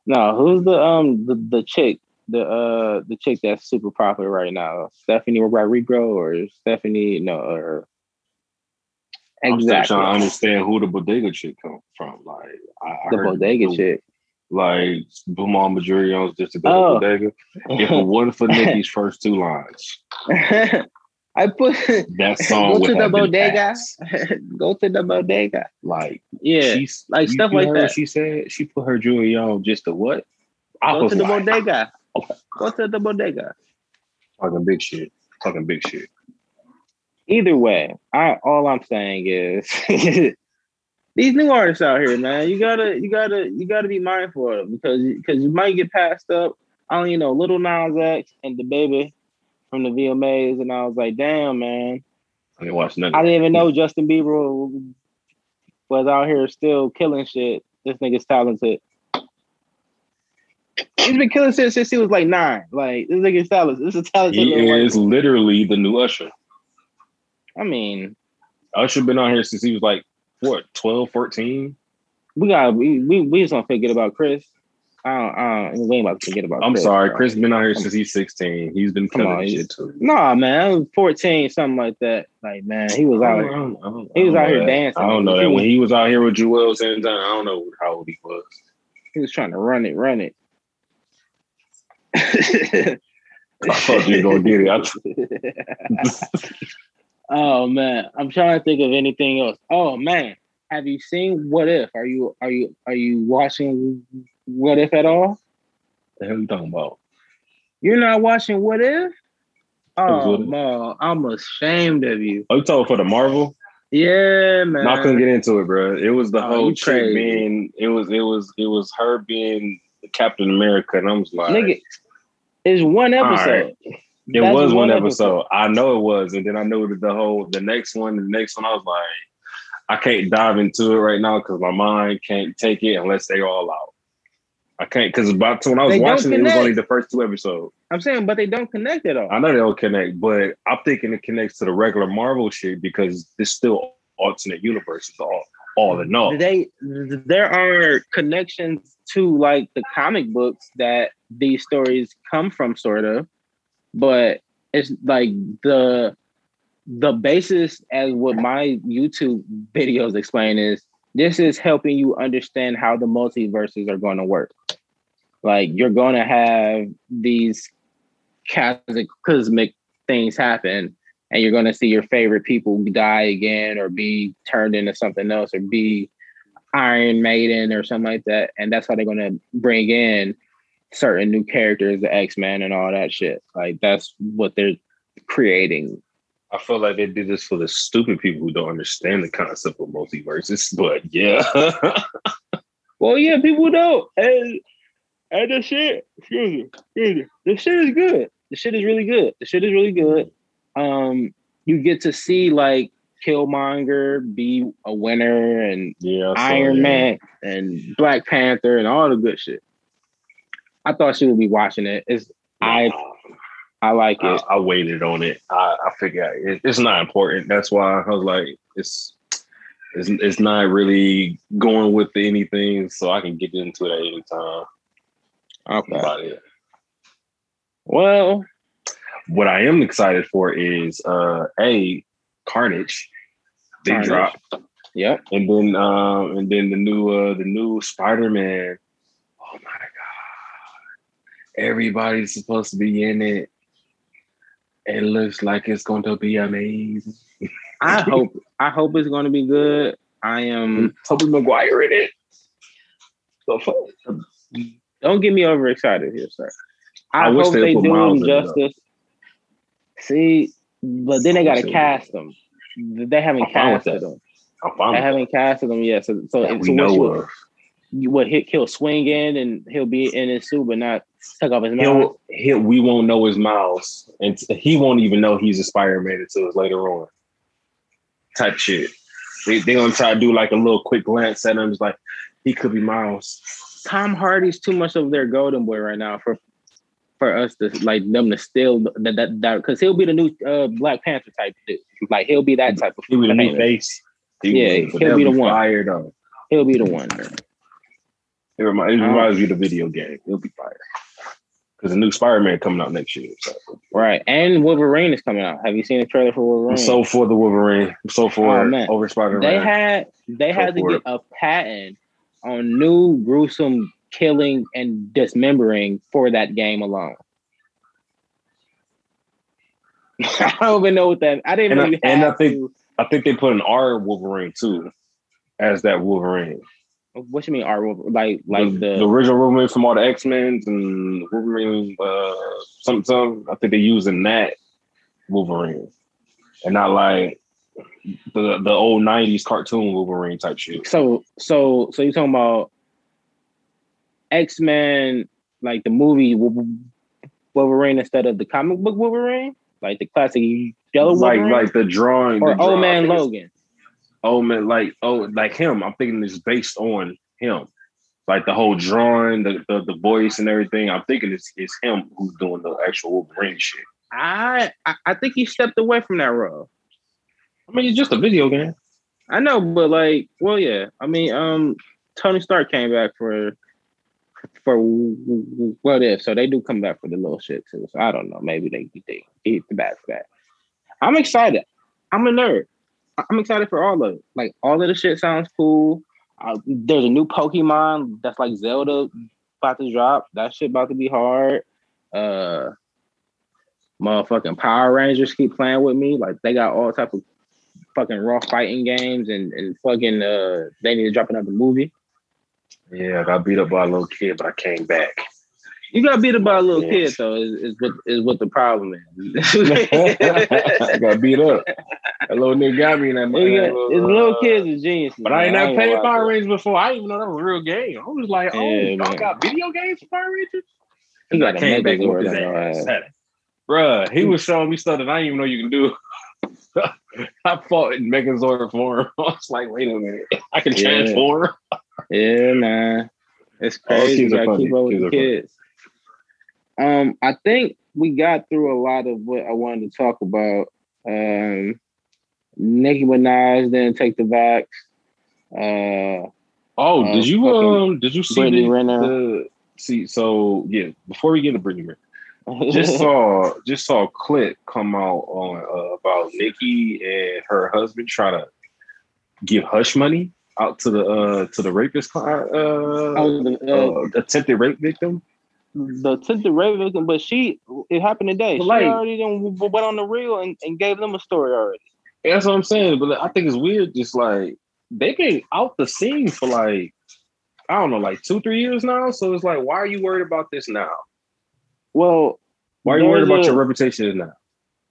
No, who's the chick, the chick that's super popular right now? Stephanie Rodrigo or Stephanie, no, or exactly. I'm still trying to understand who the bodega chick come from. Like I the bodega chick. Like Boomal Majuri owns just a bit of bodega. If it wasn't for Nicki's first two lines, I put that song. Go to the bodega. Go to the bodega. Like yeah, she's, like stuff like that. She said she put her jewelry on just to what? Go to the bodega. Go to the bodega. Talking big shit. Talking big shit. Either way, all I'm saying is. These new artists out here, man, you gotta be mindful of them because you might get passed up. I don't even know Little Nas X and the baby from the VMAs, and I was like, damn, man. I didn't watch nothing. I didn't even know Justin Bieber was out here still killing shit. This nigga's talented. He's been killing shit since he was like 9. Like this nigga's talented. This is talented. He is literally the new Usher. I mean, Usher been out here since he was like. What, 12, 14? We just don't forget about Chris. We ain't about to forget about Chris. I'm sorry, bro. Chris been out here since he's 16. He's been killing shit too. Nah, man, I was 14, something like that. Like, man, he was out here. He was out here dancing. I don't know that. When he was out here with Jewel Santana, I don't know how old he was. He was trying to run it. I thought you were going to get it. Oh man, I'm trying to think of anything else. Oh man, have you seen What If? Are you watching What If at all? The hell you talking about? You're not watching What If? Oh man, I'm ashamed of you. Are you talking for the Marvel? Yeah, man. No, I couldn't get into it, bro. It was the whole chick being. It was her being Captain America, and I was like, nigga, it's one episode. It That's was one episode. I know it was. And then I know the next one, I was like, I can't dive into it right now because my mind can't take it unless they all out. I can't, because about when I was watching it, it was only the first 2 episodes. I'm saying, but they don't connect at all. I know they don't connect, but I'm thinking it connects to the regular Marvel shit because there's still alternate universes all in all. There are connections to like the comic books that these stories come from, sort of. But it's like the basis, as what my YouTube videos explain, is this is helping you understand how the multiverses are going to work. Like you're going to have these cosmic things happen, and you're going to see your favorite people die again, or be turned into something else, or be Iron Maiden or something like that. And that's how they're going to bring in certain new characters, the X-Men and all that shit. Like that's what they're creating. I feel like they did this for the stupid people who don't understand the concept of multiverses, but yeah. Well, yeah, people don't. And the shit, excuse me. This shit is good. The shit is really good. You get to see like Killmonger be a winner and Iron Man and Black Panther and all the good shit. I thought she would be watching it. I like it. I waited on it. I figured it's not important. That's why I was like, it's not really going with anything, so I can get into it at any time. Okay. About it. Well, what I am excited for is Carnage. Big drop. Yep. And then the new Spider-Man. Oh my God. Everybody's supposed to be in it. It looks like it's going to be amazing. I hope it's going to be good. I am Tobey Maguire in it. So Don't get me overexcited here, sir. I wish hope they do him justice. See, but then they got to cast them. They haven't casted them. They haven't casted them yet. So it's what he'll swing in and he'll be in his suit, but not tuck off his mouth. We won't know his mouths, and he won't even know he's a Spider-Man until later on. Type shit. They're gonna try to do like a little quick glance at him. It's like he could be Miles. Tom Hardy's too much of their golden boy right now for us to like them to steal that because he'll be the new Black Panther type dude. Like he'll be that type of. He'll be the new face. He'll be the one. Fired up. He'll be the one. It reminds me of the video game. He'll be fired because the new Spider-Man coming out next year. So. Right, and Wolverine is coming out. Have you seen the trailer for Wolverine? I'm so for the Wolverine. I'm so for over Spider-Man. They had to get a patent on new gruesome killing and dismembering for that game alone. I don't even know what that. I didn't even. I think they put an R Wolverine too, as that Wolverine. What you mean R Wolverine? Like the original Wolverine from all the X-Men and Wolverine something. I think they're using that Wolverine, and not like the old 90s cartoon Wolverine type shit. So you're talking about X-Men, like the movie Wolverine instead of the comic book Wolverine, like the classic yellow Wolverine, like the drawing, or Old Man Logan. Old Man, like him. I'm thinking it's based on him, like the whole drawing, the voice and everything. I'm thinking it's him who's doing the actual Wolverine shit. I think he stepped away from that role. I mean, it's just a video game. I know, but like, well, yeah. I mean, Tony Stark came back for What If, so they do come back for the little shit too. So I don't know. Maybe they eat the bad for that. I'm excited. I'm a nerd. I'm excited for all of it. Like all of the shit sounds cool. There's a new Pokemon that's like Zelda about to drop. That shit about to be hard. Motherfucking Power Rangers keep playing with me. Like they got all type of fucking raw fighting games and fucking they need to drop another movie. Yeah, I got beat up by a little kid, but I came back. You got beat up by a little kid though. Is what the problem is. I got beat up. That little nigga got me in that movie. His little kids is genius. But man, I ain't never played Power Rangers before. I didn't even know that was a real game. I was like, y'all got video games for Power Rangers? He got came back with his ass. Bruh, he was showing me stuff that I didn't even know you can do. I fought in Megazord for him. I was like, wait a minute, I can transform. Yeah, man, it's crazy. You gotta keep up with the kids. I think we got through a lot of what I wanted to talk about. Nicki Minaj didn't take the vax. Did you see Brittany Renner? Before we get to Brittany Renner, just saw a clip come out on about Nicki and her husband trying to give hush money out to the rapist attempted rape victim. The attempted rape victim, but it happened today. She already went on the reel and gave them a story already. That's what I'm saying. But I think it's weird. Just like they've been out the scene for like, I don't know, like 2-3 years now. So it's like, why are you worried about this now? Well, why are you worried about your reputation now?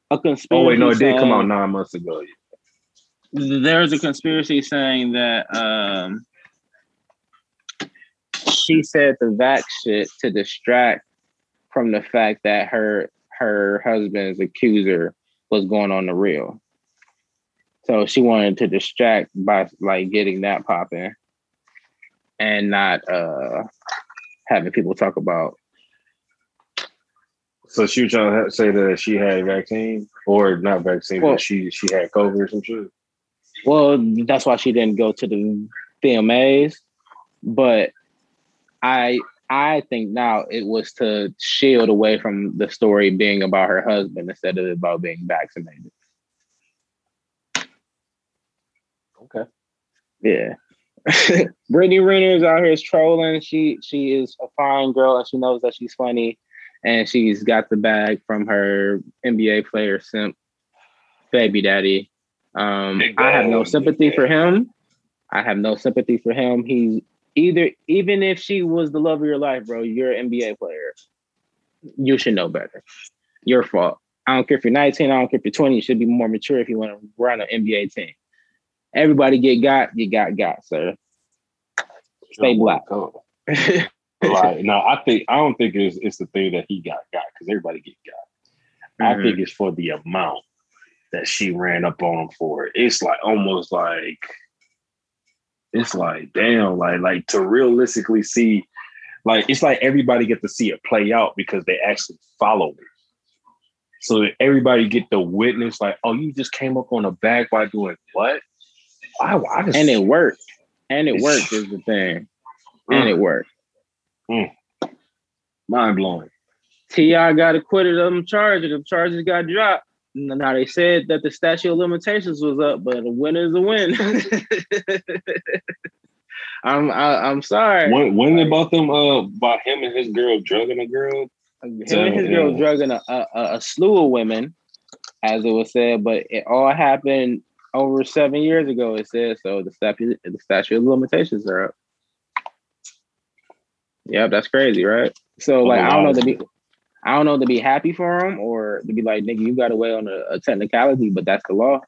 A conspiracy. Oh wait, no, it did come out 9 months ago. Yeah. There's a conspiracy saying that she said the vax shit to distract from the fact that her husband's accuser was going on the reel. So she wanted to distract by like getting that popping and not having people talk about. So she was trying to say that she had vaccine or not vaccine, but she had COVID or some shit. Well, that's why she didn't go to the VMAs, but I think now it was to shield away from the story being about her husband instead of about being vaccinated. Okay. Yeah. Brittany Renner is out here trolling. She is a fine girl and she knows that she's funny and she's got the bag from her NBA player simp baby daddy. I have no sympathy for him. He's even if she was the love of your life, bro, you're an NBA player. You should know better. Your fault. I don't care if you're 19. I don't care if you're 20. You should be more mature if you want to run an NBA team. Everybody get got. You got, sir. Stay black. Oh. Right. No, I don't think it's the thing that he got because everybody get got. Mm-hmm. I think it's for the amount that she ran up on him for. It's like almost like it's like damn, like to realistically see, like it's like everybody get to see it play out because they actually follow it. So that everybody get to witness, like, oh, you just came up on a bag by doing what? And it worked. And it worked is the thing. And it worked. Mm. Mind blowing. T.I. got acquitted of them charges. The charges got dropped. Now they said that the statute of limitations was up, but a win is a win. I'm sorry. When about them? About him and his girl drugging a girl. Him and his girl drugging a slew of women, as it was said. But it all happened over 7 years ago. It said so. The statute of limitations are up. Yep, that's crazy, right? So, like, I don't know to be happy for him or to be like, nigga, you got away on a technicality, but that's the law.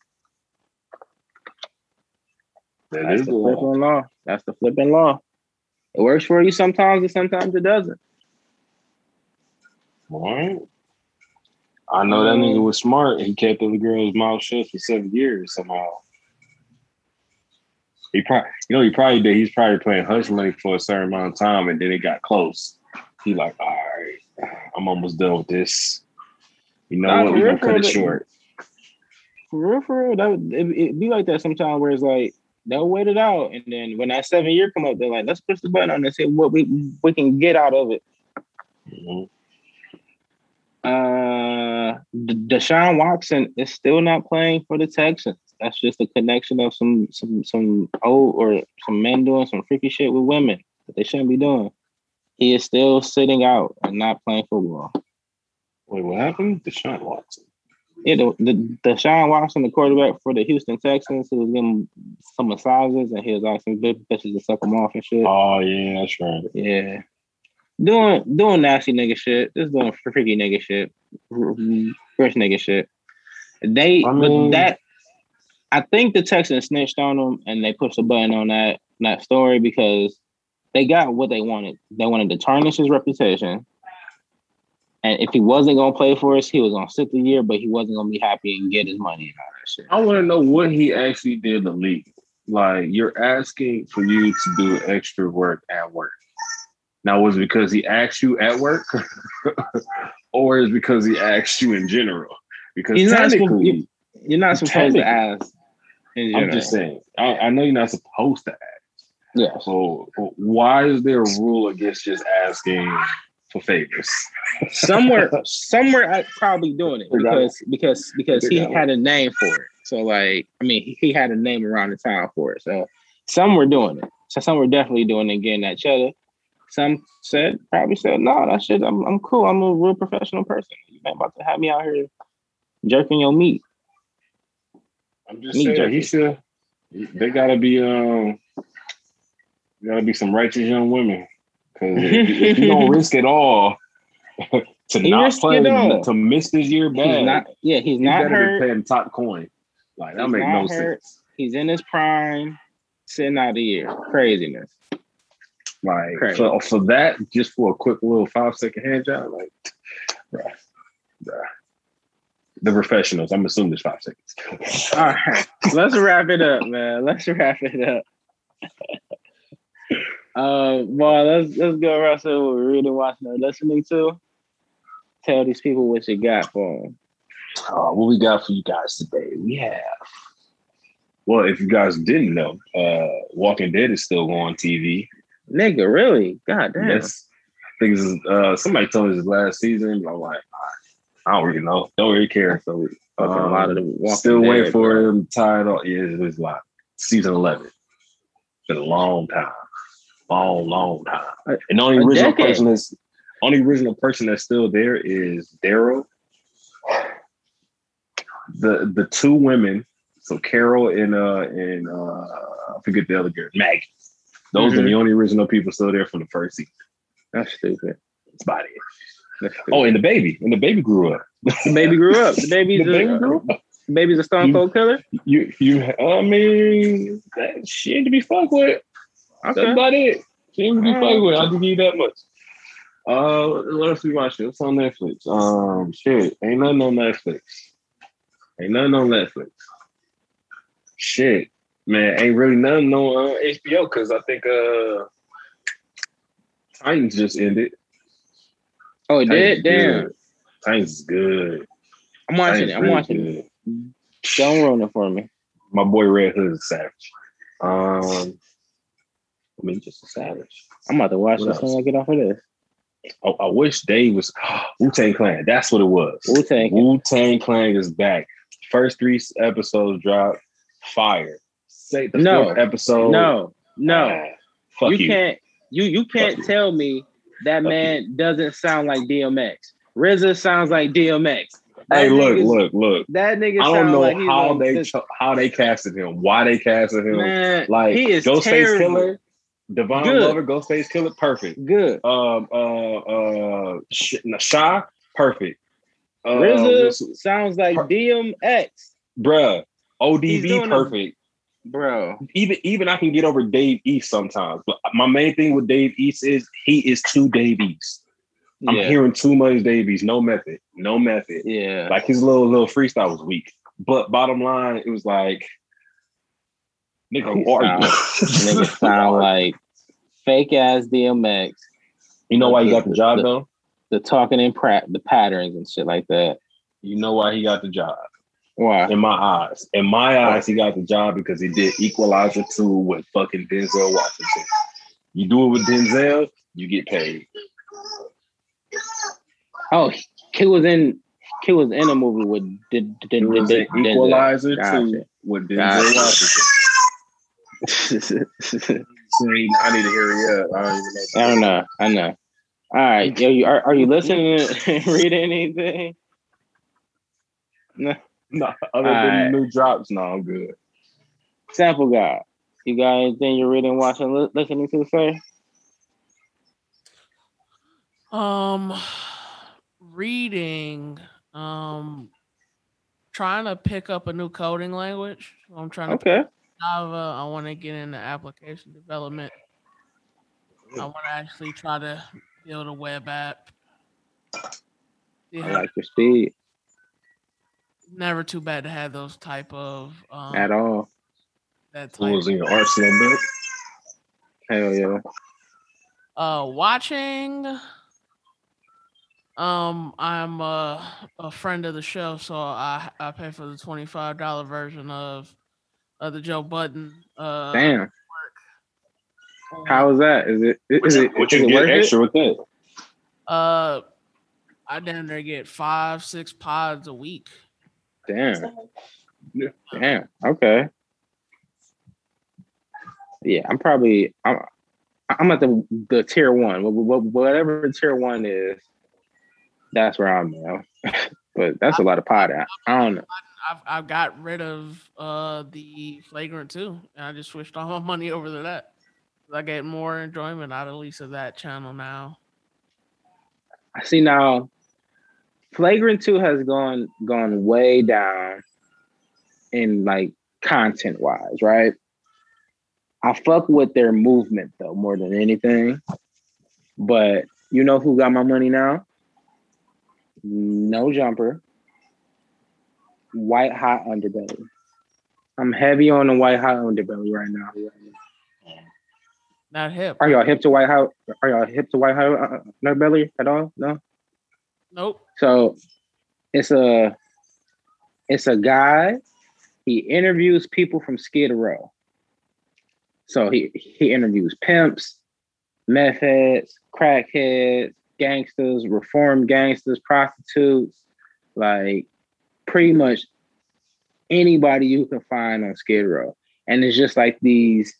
That's the flipping law. That's the flipping law. It works for you sometimes, and sometimes it doesn't. All right. I know that nigga was smart. He kept the girl's mouth shut for 7 years somehow. He probably did. He's probably playing hush money for a certain amount of time, and then it got close. He like, all right, I'm almost done with this. You know what? We're gonna cut it short. For real, it be like that sometimes, where it's like they'll wait it out, and then when that 7 year come up, they're like, let's push the button on and see what we can get out of it. Mm-hmm. Deshaun Watson is still not playing for the Texans. That's just a connection of some old or some men doing some freaky shit with women that they shouldn't be doing. He is still sitting out and not playing football. Wait, what happened? Deshaun Watson. Yeah, Deshaun Watson, the quarterback for the Houston Texans, who was giving some massages and he was asking bitches to suck him off and shit. Oh yeah, that's right. Yeah, doing nasty nigga shit. Just doing freaky nigga shit, fresh nigga shit. I think the Texans snitched on them and they pushed the button on that story because they got what they wanted. They wanted to tarnish his reputation. And if he wasn't going to play for us, he was going to sit the year, but he wasn't going to be happy and get his money and all that shit. I want to know what he actually did illegal. Like, you're asking for you to do extra work at work. Now, was it because he asked you at work? Or is it because he asked you in general? Because he's technically... You're not supposed to ask. I'm just saying. I know you're not supposed to ask. Yeah. So why is there a rule against just asking for favors? Somewhere, I probably doing it because he had a name for it. So like, I mean, he had a name around the town for it. So some were doing it. So some were definitely doing it, getting that cheddar. Some probably said, no, that shit. I'm cool. I'm a real professional person. You ain't about to have me out here jerking your meat. I'm just saying, he should. They gotta be some righteous young women. Because if you don't risk it all to not play, to miss this year bad, he's not hurt. Be paying top coin. Like that make no sense. He's in his prime, sitting out a year. Craziness. Like for that, just for a quick little 5-second hand job, like, bruh. The professionals. I'm assuming it's 5 seconds. All right. Let's wrap it up, man. Boy, let's go, Russell. What we're reading, watching, or listening to. Tell these people what you got for them. What we got for you guys today? We have... Well, if you guys didn't know, Walking Dead is still on TV. Nigga, really? God damn. Yes. I think it's, somebody told us this last season. I'm like, I don't really know. Don't really care. So a lot of them still waiting for him. Tied on. Yeah, it was like season 11. Been a long time, long time. And the only original person that's still there is Daryl. The two women, so Carol and I forget the other girl, Maggie. Those are the only original people still there from the first season. That's stupid. That's about it. That's stupid. Oh, and the baby. And the baby grew up. The baby grew up. The baby's the baby's a stone cold killer. I mean, that she ain't to be fucked with. Okay. That's about it. She ain't to be fucked with. I'll give you that much. What else we watching? What's on Netflix? Shit, ain't nothing on Netflix. Shit, man, ain't really nothing on HBO because I think Titans just ended. Oh, it did? Damn. Titans is good. I'm watching it. Good. Don't ruin it for me. My boy Red Hood is savage. I mean, just a savage. I'm about to watch this when I get off of this. Oh, I wish they was Wu-Tang Clan. That's what it was. Wu-Tang Clan is back. First three episodes dropped. Fire. Say the fourth episode. Fuck you. You can't tell me that man doesn't sound like DMX. RZA sounds like DMX. Hey, look. That nigga. I don't know like how they casted him. Why they casted him? Man, like he is Ghostface Killer. Devon Glover, Ghostface Killer, perfect. Good. Sha, perfect. RZA sounds like DMX. Bruh. ODB, perfect. Bro. Even I can get over Dave East sometimes. But my main thing with Dave East is he is too Dave East. I'm hearing too much Dave East. No method. Yeah. Like his little freestyle was weak. But bottom line, it was like nigga sound like fake ass DMX. You know why he got the job though? The talking and the patterns and shit like that. You know why he got the job? Why? In my eyes, he got the job because he did Equalizer 2 with fucking Denzel Washington. You do it with Denzel, you get paid. Oh, he was in a movie with Equalizer 2 with Denzel Washington. I need to hear it up. I don't know. All right, yo, are you listening and reading anything? No. Other than new drops, no, I'm good. Sample God, you got anything you're reading, watching, listening to, say? Reading. Trying to pick up a new coding language. I'm trying to. Okay. I want to get into application development. I want to actually try to build a web app. Yeah. I like your speed. Never too bad to have those type of at all. That tools in your arsenal, book. Hell yeah. Watching. I'm a friend of the show, so I pay for the $25 version of the Joe Budden. Damn. Work. How is that? Is it worth it? I damn near get 5-6 pods a week. Damn. Okay. Yeah, I'm at the tier one. Whatever tier one is, that's where I'm at. But that's a lot of pod. I don't know. I've got rid of the Flagrant 2, and I just switched all my money over to that. I get more enjoyment out at least of that channel now. I see now. Flagrant 2 has gone way down in like content wise, right? I fuck with their movement though more than anything. But you know who got my money now? No Jumper. White Hot Underbelly. I'm heavy on the White Hot Underbelly right now. Not hip. Are y'all hip to White Hot? Are y'all hip to White Hot Underbelly at all? No. Nope. So it's a guy. He interviews people from Skid Row. So he interviews pimps, meth heads, crackheads, gangsters, reformed gangsters, prostitutes, like pretty much anybody you can find on Skid Row. And it's just like these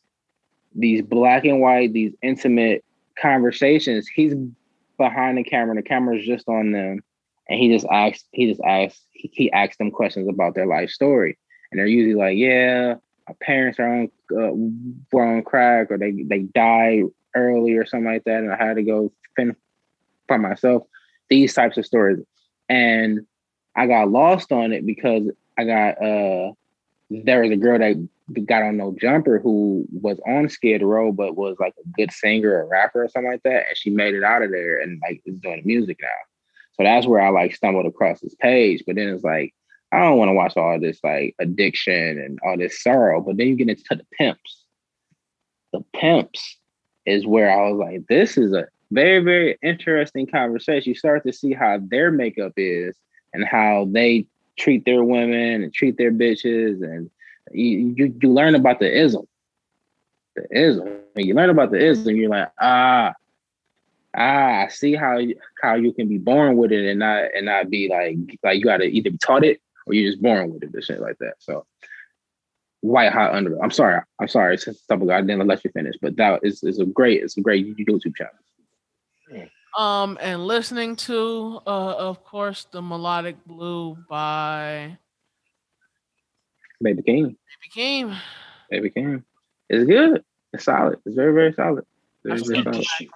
black and white, these intimate conversations. He's behind the camera, and the camera's just on them, and he asks them questions about their life story, and they're usually like, yeah, parents are on were on crack, or they died early or something like that, and I had to go fend by myself. These types of stories, and I got lost on it because I got there was a girl that got on No Jumper who was on Skid Row, but was like a good singer or rapper or something like that, and she made it out of there and like is doing music now. So that's where I like stumbled across this page, but then it's like, I don't want to watch all this like addiction and all this sorrow. But then you get into the pimps. The pimps is where I was like, this is a very, very interesting conversation. You start to see how their makeup is and how they treat their women and treat their bitches. And you learn about the ism. The ism. And you learn about the ism, you're like, I see how you can be born with it and not be like you gotta either be taught it or you're just born with it and shit like that. So White Hot Underbelly. I'm sorry, I didn't let you finish, but that is a great YouTube channel. And listening to of course the Melodic Blue by Baby King. It's good. It's solid. It's very, very solid. Let's get this shit.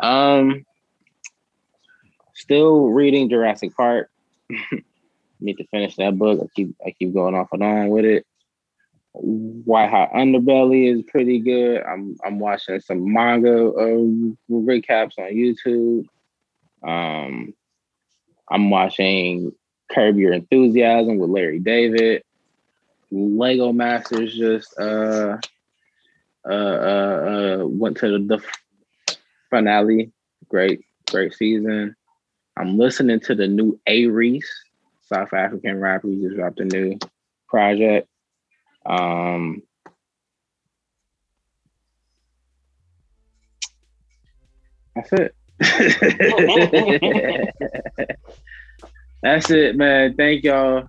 Yeah. Still reading Jurassic Park. Need to finish that book. I keep going off and on with it. White Hot Underbelly is pretty good. I'm watching some manga recaps on YouTube. I'm watching Curb Your Enthusiasm with Larry David. Lego Masters just went to the finale. Great season. I'm listening to the new A Reese, South African rapper. He just dropped a new project. That's it. That's it, man. Thank y'all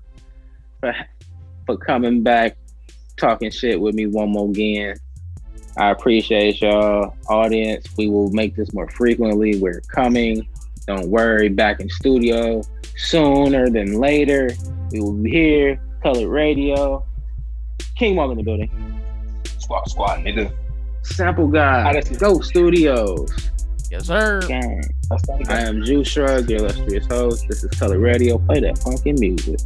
for coming back, talking shit with me one more again. I appreciate y'all, audience. We will make this more frequently. We're coming. Don't worry. Back in studio sooner than later. We will be here. Color Radio. King Wong in the building. Squad, nigga. Sample guy. Go Studios. Yes, sir. Gang. I am Juice Shrug, your illustrious host. This is Color Radio. Play that funky music.